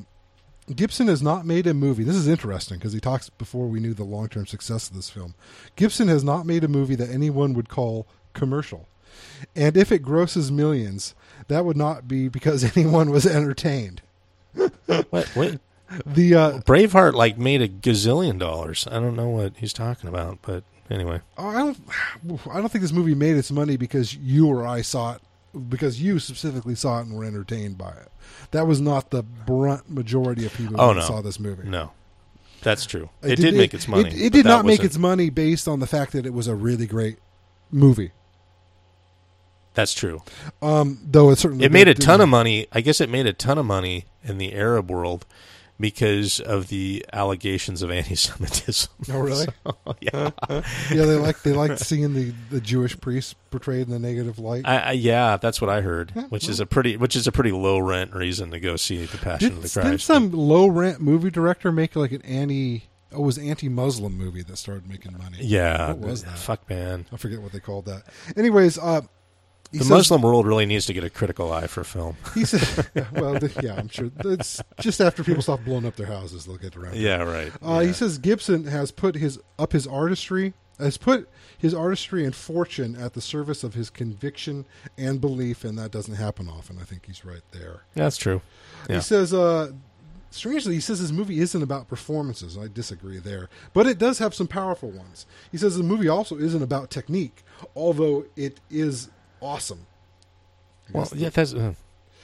Gibson has not made a movie. This is interesting because he talks before we knew the long-term success of this film. Gibson has not made a movie that anyone would call commercial, and if it grosses millions, that would not be because anyone was entertained. What? What? The uh, Braveheart like made a gazillion dollars. I don't know what he's talking about, but. Anyway, I don't. I don't think this movie made its money because you or I saw it, because you specifically saw it and were entertained by it. That was not the brunt majority of people oh, who no. saw this movie. No, that's true. It, it did, did make its money. It, it, it did not make wasn't... its money based on the fact that it was a really great movie. That's true. Um, though it certainly it made a ton that. of money. I guess it made a ton of money in the Arab world because of the allegations of anti-Semitism. Oh, really? So, yeah, yeah. They like they liked seeing the, the Jewish priests portrayed in the negative light. I, I, yeah, that's what I heard. Yeah, which well. is a pretty which is a pretty low rent reason to go see The Passion did, of the Christ. Did some low rent movie director make like an anti? It was anti-Muslim movie that started making money. Yeah, what was that? Fuck, man, I forget what they called that. Anyways, uh, the says, Muslim world really needs to get a critical eye for film. He said, "Well, yeah, I'm sure it's just after people stop blowing up their houses, they'll get around." Yeah, it. right. Uh, yeah. He says Gibson has put his up his artistry has put his artistry and fortune at the service of his conviction and belief, and that doesn't happen often. I think he's right there. Yeah, that's true. Yeah. He says. Uh, Strangely, he says his movie isn't about performances. I disagree there. But it does have some powerful ones. He says the movie also isn't about technique, although it is awesome. Well, yeah, that's... Uh,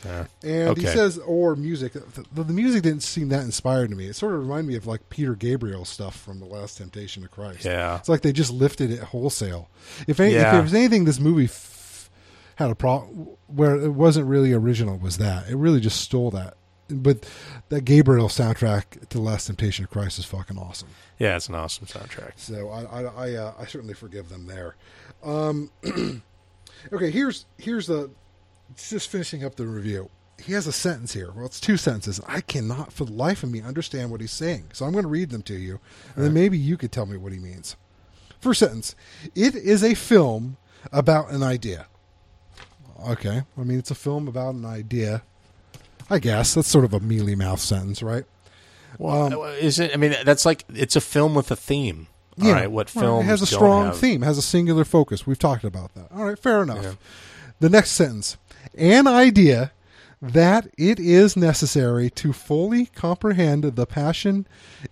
uh, and okay. he says, or music. The, the music didn't seem that inspired to me. It sort of reminded me of like Peter Gabriel stuff from The Last Temptation of Christ. Yeah. It's like they just lifted it wholesale. If, any, yeah. if there was anything this movie f- had a problem, where it wasn't really original was that. It really just stole that. But that Gabriel soundtrack to The Last Temptation of Christ is fucking awesome. Yeah, it's an awesome soundtrack. So I I, I, uh, I certainly forgive them there. Um, okay, here's here's the just finishing up the review. He has a sentence here. Well, it's two sentences. I cannot for the life of me understand what he's saying. So I'm going to read them to you, and All then right. maybe you could tell me what he means. First sentence: it is a film about an idea. Okay, I mean it's a film about an idea. I guess that's sort of a mealy mouth sentence, right? Well, um, is it? I mean, that's like it's a film with a theme. All yeah, right, what film right, it has a strong have... theme, has a singular focus. We've talked about that. All right, fair enough. Yeah. The next sentence: an idea that it is necessary to fully comprehend the passion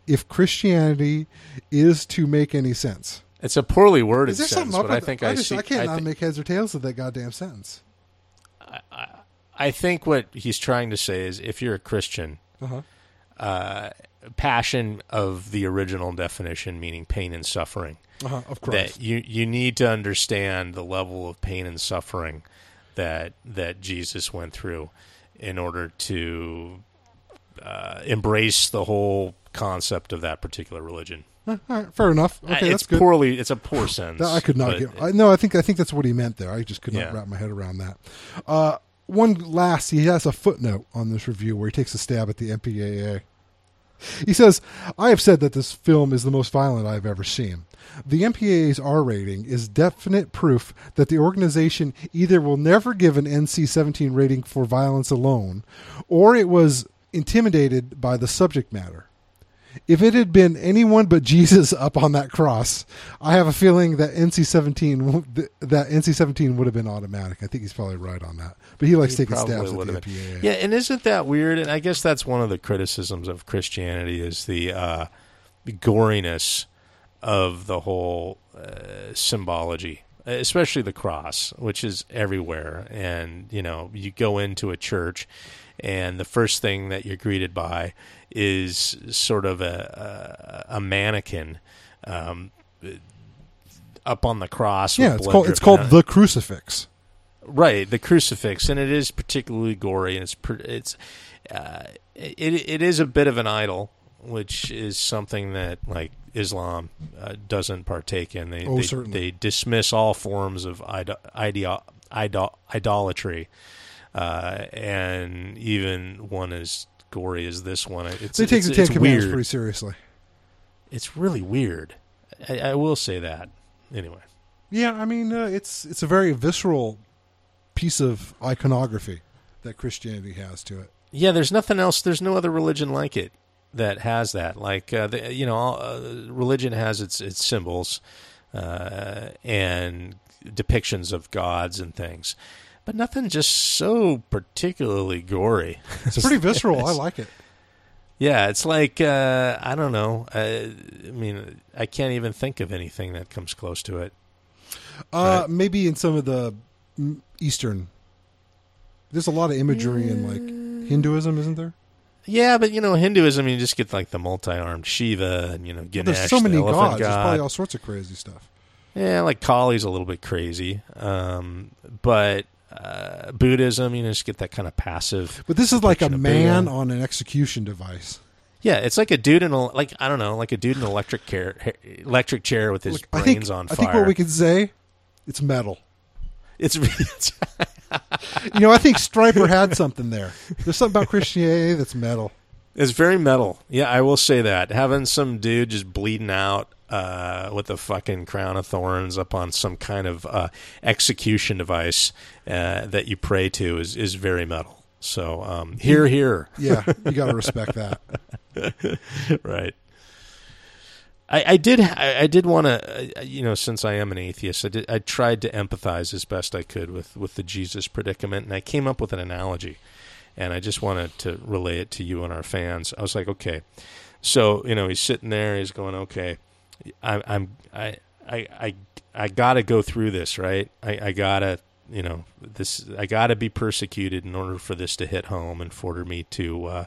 if Christianity is to make any sense. It's a poorly worded sentence, but I think I, I just, see. I can't I th- make heads or tails of that goddamn sentence. I. I I think what he's trying to say is if you're a Christian, uh-huh. uh, passion of the original definition, meaning pain and suffering, uh-huh, of course. That you, you need to understand the level of pain and suffering that that Jesus went through in order to uh, embrace the whole concept of that particular religion. All right, fair enough. Okay, it's that's good. poorly. It's a poor sentence. I could not get. I, no, I think I think that's what he meant there. I just could not yeah. wrap my head around that. Uh, One last, he has a footnote on this review where he takes a stab at the M P A A. He says, I have said that this film is the most violent I've ever seen. The M P A A's R rating is definite proof that the organization either will never give an N C seventeen rating for violence alone, or it was intimidated by the subject matter. If it had been anyone but Jesus up on that cross, I have a feeling that N C seventeen that N C seventeen would have been automatic. I think he's probably right on that. But he likes he taking stabs at the M P A A. Yeah, and isn't that weird? And I guess that's one of the criticisms of Christianity is the uh, goriness of the whole uh, symbology, especially the cross, which is everywhere. And, you know, you go into a church and the first thing that you're greeted by is sort of a a, a mannequin um, up on the cross. Yeah, with it's called it's called the crucifix. Right, the crucifix, and it is particularly gory, and it's it's uh, it it is a bit of an idol, which is something that like Islam uh, doesn't partake in. They oh, they, certainly. they dismiss all forms of idol, idol, idol, idolatry. Uh, and even one as gory as this one, it's, they take it's, the Ten Commandments pretty seriously. It's really weird. I, I will say that. Anyway, yeah, I mean, uh, it's it's a very visceral piece of iconography that Christianity has to it. Yeah, there's nothing else. There's no other religion like it that has that. Like, uh, the, you know, uh, religion has its its symbols uh, and depictions of gods and things. But nothing just so particularly gory. It's pretty visceral. I like it. Yeah, it's like, uh, I don't know. I, I mean, I can't even think of anything that comes close to it. Uh, right? Maybe in some of the Eastern. There's a lot of imagery yeah. in like Hinduism, isn't there? Yeah, but you know, Hinduism, you just get like the multi-armed Shiva and, you know, Ganesh, well, there's so many the elephant gods. God. There's probably all sorts of crazy stuff. yeah, like Kali's a little bit crazy, um, but uh, Buddhism, you know, just get that kind of passive. But this is like a man Buddha. on an execution device. Yeah, it's like a dude in a, like I don't know, like a dude in an electric chair, electric chair with his Look, brains I think, on fire. I think what we can say, it's metal. It's, it's you know, I think Stryper had something there. There's something about Christianity that's metal. It's very metal. Yeah, I will say that. Having some dude just bleeding out uh, with a fucking crown of thorns up on some kind of uh, execution device uh, that you pray to is, is very metal. So, um, hear, hear. Yeah, you got to respect that. Right. I, I did. I, I did want to, you know, since I am an atheist, I, did, I tried to empathize as best I could with, with the Jesus predicament, and I came up with an analogy, and I just wanted to relay it to you and our fans. I was like, okay, so you know, he's sitting there, he's going, okay, I, I'm, I, I, I, I gotta go through this, right? I, I gotta, you know, this, I gotta be persecuted in order for this to hit home and for me to uh,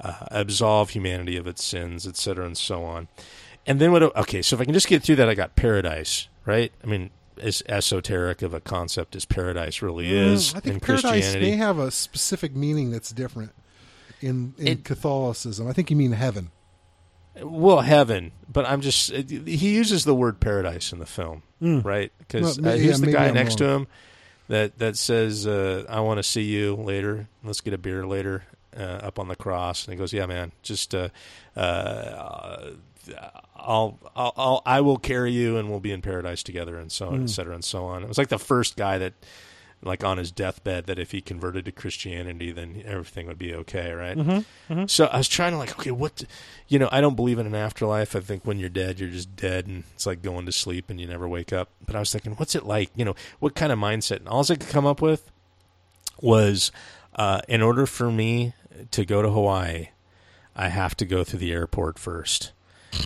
uh, absolve humanity of its sins, et cetera, and so on. And then what? Okay, so if I can just get through that, I got paradise, right? I mean, as esoteric of a concept as paradise really mm, is I think in Christianity. Paradise may have a specific meaning that's different in, in it, Catholicism. I think you mean heaven. Well, heaven, but I'm just, he uses the word paradise in the film, mm. right? Because well, uh, he's yeah, the guy I'm next wrong. to him that, that says, uh, I want to see you later. Let's get a beer later uh, up on the cross. And he goes, yeah, man, just... Uh, uh, I'll, I'll, I'll, I will carry you, and we'll be in paradise together, and so on, mm. et cetera, and so on. It was like the first guy that, like, on his deathbed, that if he converted to Christianity, then everything would be okay, right? Mm-hmm, mm-hmm. So I was trying to, like, okay, what, you know, I don't believe in an afterlife. I think when you're dead, you're just dead, and it's like going to sleep, and you never wake up. But I was thinking, what's it like? You know, what kind of mindset? And all I could come up with was, uh, in order for me to go to Hawaii, I have to go through the airport first.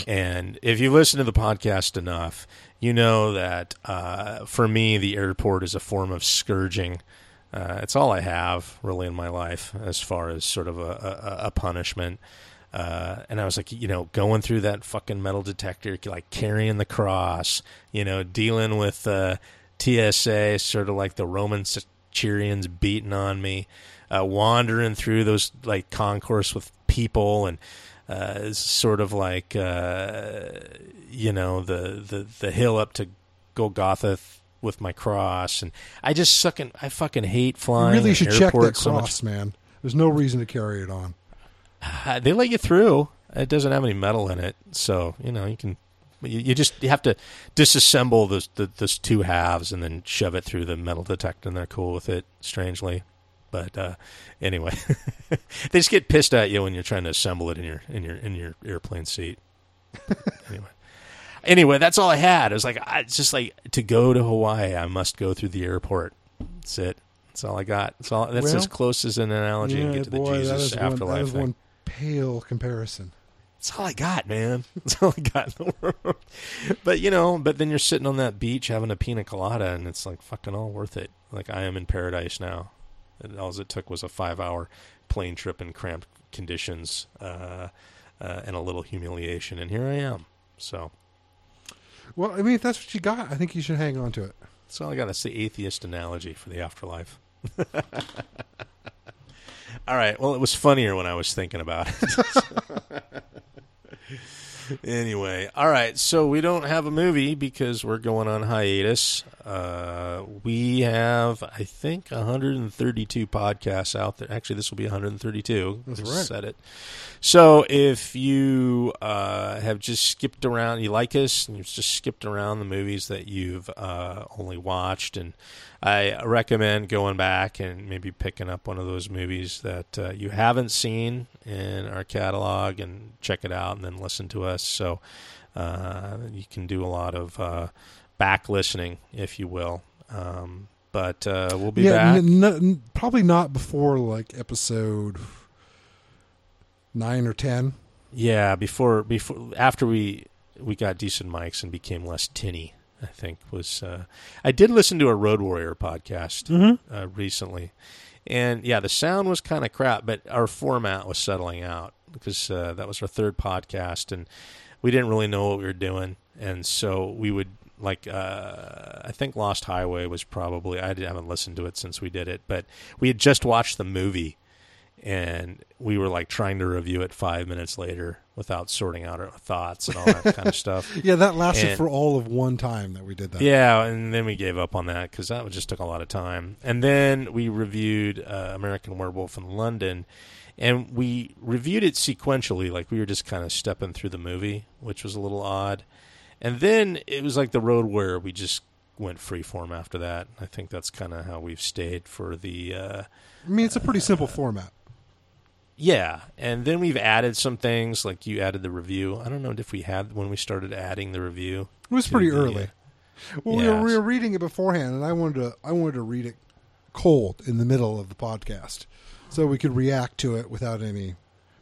And if you listen to the podcast enough, you know that uh, for me, the airport is a form of scourging. Uh, it's all I have really in my life as far as sort of a, a, a punishment. Uh, and I was like, you know, going through that fucking metal detector, like carrying the cross, you know, dealing with uh, T S A, sort of like the Roman centurions beating on me, uh, wandering through those like concourse with people and, Uh, it's sort of like, uh, you know, the, the, the hill up to Golgotha th- with my cross. And I just suck in, I fucking hate flying. You really should check that so cross, much. Man. There's no reason to carry it on. Uh, they let you through. It doesn't have any metal in it. So, you know, you can, you, you just, you have to disassemble those, the, those two halves and then shove it through the metal detector. And they're cool with it, strangely. But uh, anyway, they just get pissed at you when you're trying to assemble it in your in your in your airplane seat. anyway, anyway, that's all I had. It was like I, it's just like to go to Hawaii, I must go through the airport. That's it. That's all I got. That's all. That's well, as close as an analogy yeah, and get to the boy, Jesus afterlife. One, that is thing. one pale comparison. That's all I got, man. That's all I got in the world. But, you know, but then you're sitting on that beach having a pina colada, and it's like fucking all worth it. Like I am in paradise now. All it took was a five-hour plane trip in cramped conditions uh, uh, and a little humiliation, and here I am. So, well, I mean, if that's what you got, I think you should hang on to it. That's all I got. That's the atheist analogy for the afterlife. All right. Well, it was funnier when I was thinking about it. Anyway, all right, so we don't have a movie because we're going on hiatus. Uh, we have, I think, one hundred thirty-two podcasts out there. Actually, this will be one hundred thirty-two. That's right. Said it. So if you uh, have just skipped around, you like us, and you've just skipped around the movies that you've uh, only watched, and I recommend going back and maybe picking up one of those movies that uh, you haven't seen in our catalog and check it out and then listen to us. So uh, you can do a lot of uh, back listening, if you will. Um, but uh, we'll be yeah, back. N- n- probably not before like episode nine or ten. Yeah, before before after we we got decent mics and became less tinny. I think was uh, I did listen to a Road Warrior podcast mm-hmm. uh, recently, and yeah, the sound was kind of crap, but our format was settling out because uh, that was our third podcast, and we didn't really know what we were doing, and so we would like uh, I think Lost Highway was probably, I haven't listened to it since we did it, but we had just watched the movie and we were like trying to review it five minutes later without sorting out our thoughts and all that kind of stuff. Yeah, that lasted and, for all of one time that we did that. Yeah, and then we gave up on that because that just took a lot of time. And then we reviewed uh, American Werewolf in London. And we reviewed it sequentially, like we were just kind of stepping through the movie, which was a little odd. And then it was like The Road Warrior. We just went freeform after that. I think that's kind of how we've stayed for the... Uh, I mean, it's a pretty uh, simple format. Yeah, and then we've added some things, like you added the review. I don't know if we had when we started adding the review. It was pretty the, early. Well, yeah. we, were, we were reading it beforehand, and I wanted to I wanted to read it cold in the middle of the podcast, so we could react to it without any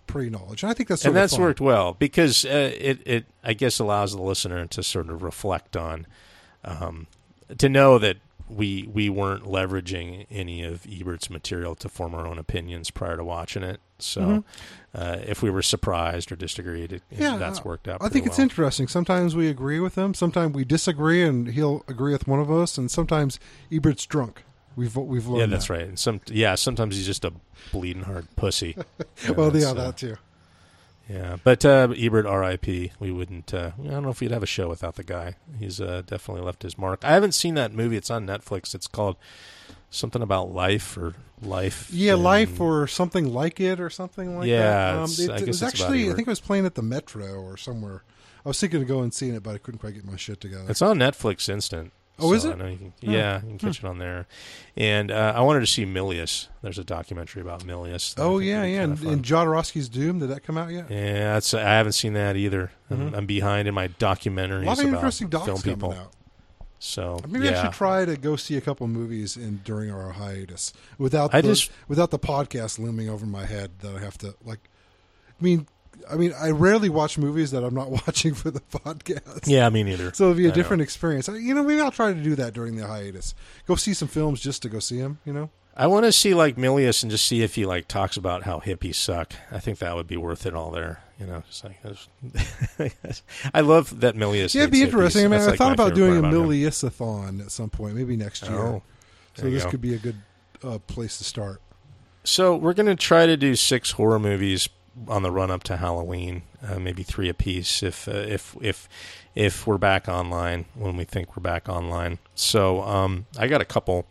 pre-knowledge. And I think that's sort and of that's fun. Worked well because uh, it it I guess allows the listener to sort of reflect on, um, to know that we we weren't leveraging any of Ebert's material to form our own opinions prior to watching it. So mm-hmm. uh, if we were surprised or disagreed, it, yeah, that's worked out. I think it's well. interesting. Sometimes we agree with him, sometimes we disagree, and he'll agree with one of us, and sometimes Ebert's drunk. We've we've learned. Yeah, that's that. right. And some yeah, sometimes he's just a bleeding hard pussy. You know, well, yeah, uh, that too. Yeah, but uh, Ebert, R I P. We wouldn't. Uh, I don't know if we'd have a show without the guy. He's uh, definitely left his mark. I haven't seen that movie. It's on Netflix. It's called something about life or life. Yeah, and, life or something like it or something like yeah, that. Yeah, um, it, I guess it was it's actually. About I think it was playing at the Metro or somewhere. I was thinking of going and seeing it, but I couldn't quite get my shit together. It's on Netflix Instant. Oh, so is it? I know you can, oh. Yeah, you can catch hmm. it on there. And uh, I wanted to see Milius. There's a documentary about Milius. Oh, yeah, yeah. And, and Jodorowsky's Doom, did that come out yet? Yeah, that's, I haven't seen that either. Mm-hmm. I'm, I'm behind in my documentaries about film people. A lot of interesting docs coming out. So, Maybe yeah. I should try to go see a couple movies in, during our hiatus without the, just, without the podcast looming over my head that I have to, like, I mean... I mean, I rarely watch movies that I'm not watching for the podcast. Yeah, me neither. So it'll be a I different know. experience. You know, maybe I'll try to do that during the hiatus. Go see some films just to go see them, you know? I want to see, like, Milius and just see if he, like, talks about how hippies suck. I think that would be worth it all there, you know? Just like, just I love that Milius. Yeah, it'd be interesting. Hippies. I mean, That's I thought like about doing a Milius-a-thon at some point, maybe next year. Oh, so this go. could be a good uh, place to start. So we're going to try to do six horror movies on the run up to Halloween, uh, maybe three apiece if uh, if if if we're back online when we think we're back online. So um, I got a couple,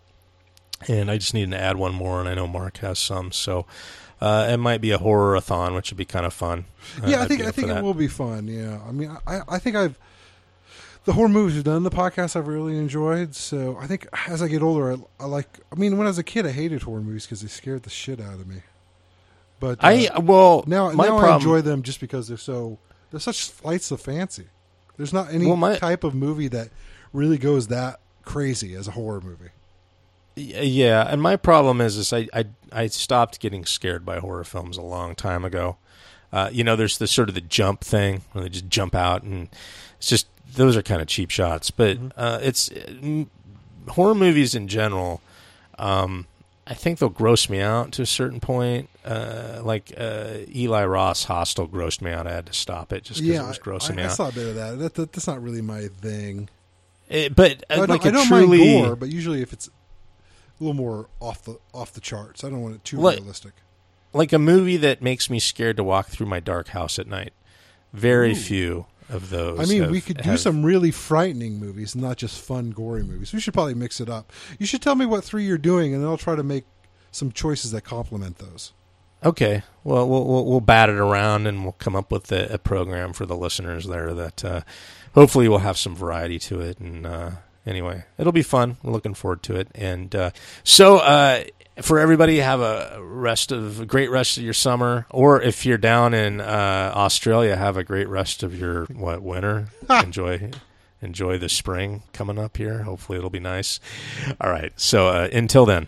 and I just need to add one more, and I know Mark has some, so uh, it might be a horror-a-thon, which would be kind of fun. Uh, yeah, I think I think it will be fun. Yeah, I mean, I I think I've the horror movies we've done, the podcast I've really enjoyed. So I think as I get older, I, I like. I mean, when I was a kid, I hated horror movies because they scared the shit out of me. But uh, I well now, my now problem, I enjoy them just because they're so they're such flights of fancy. There's not any well, my, type of movie that really goes that crazy as a horror movie. Yeah, and my problem is is I I, I stopped getting scared by horror films a long time ago. Uh, you know, there's the sort of the jump thing where they just jump out, and it's just those are kind of cheap shots. But mm-hmm. uh, it's horror movies in general. Um, I think they'll gross me out to a certain point. Uh, like uh, Eli Roth's Hostel grossed me out. I had to stop it just because yeah, it was grossing I, I, me out. I saw a bit of that. that, that that's not really my thing. It, but uh, I like I don't truly, mind gore, but usually if it's a little more off the off the charts, I don't want it too like, realistic. Like a movie that makes me scared to walk through my dark house at night. Very Ooh. few of those. I mean, have, we could do have, some really frightening movies, not just fun, gory movies. We should probably mix it up. You should tell me what three you're doing, and then I'll try to make some choices that complement those. Okay. Well, we'll we'll, we'll bat it around, and we'll come up with a, a program for the listeners there that uh, hopefully will have some variety to it. And uh, anyway, it'll be fun. We're looking forward to it. And uh, so uh, for everybody, have a rest of a great rest of your summer. Or if you're down in uh, Australia, have a great rest of your what winter. Enjoy. Enjoy the spring coming up here. Hopefully it'll be nice. All right. So uh, until then.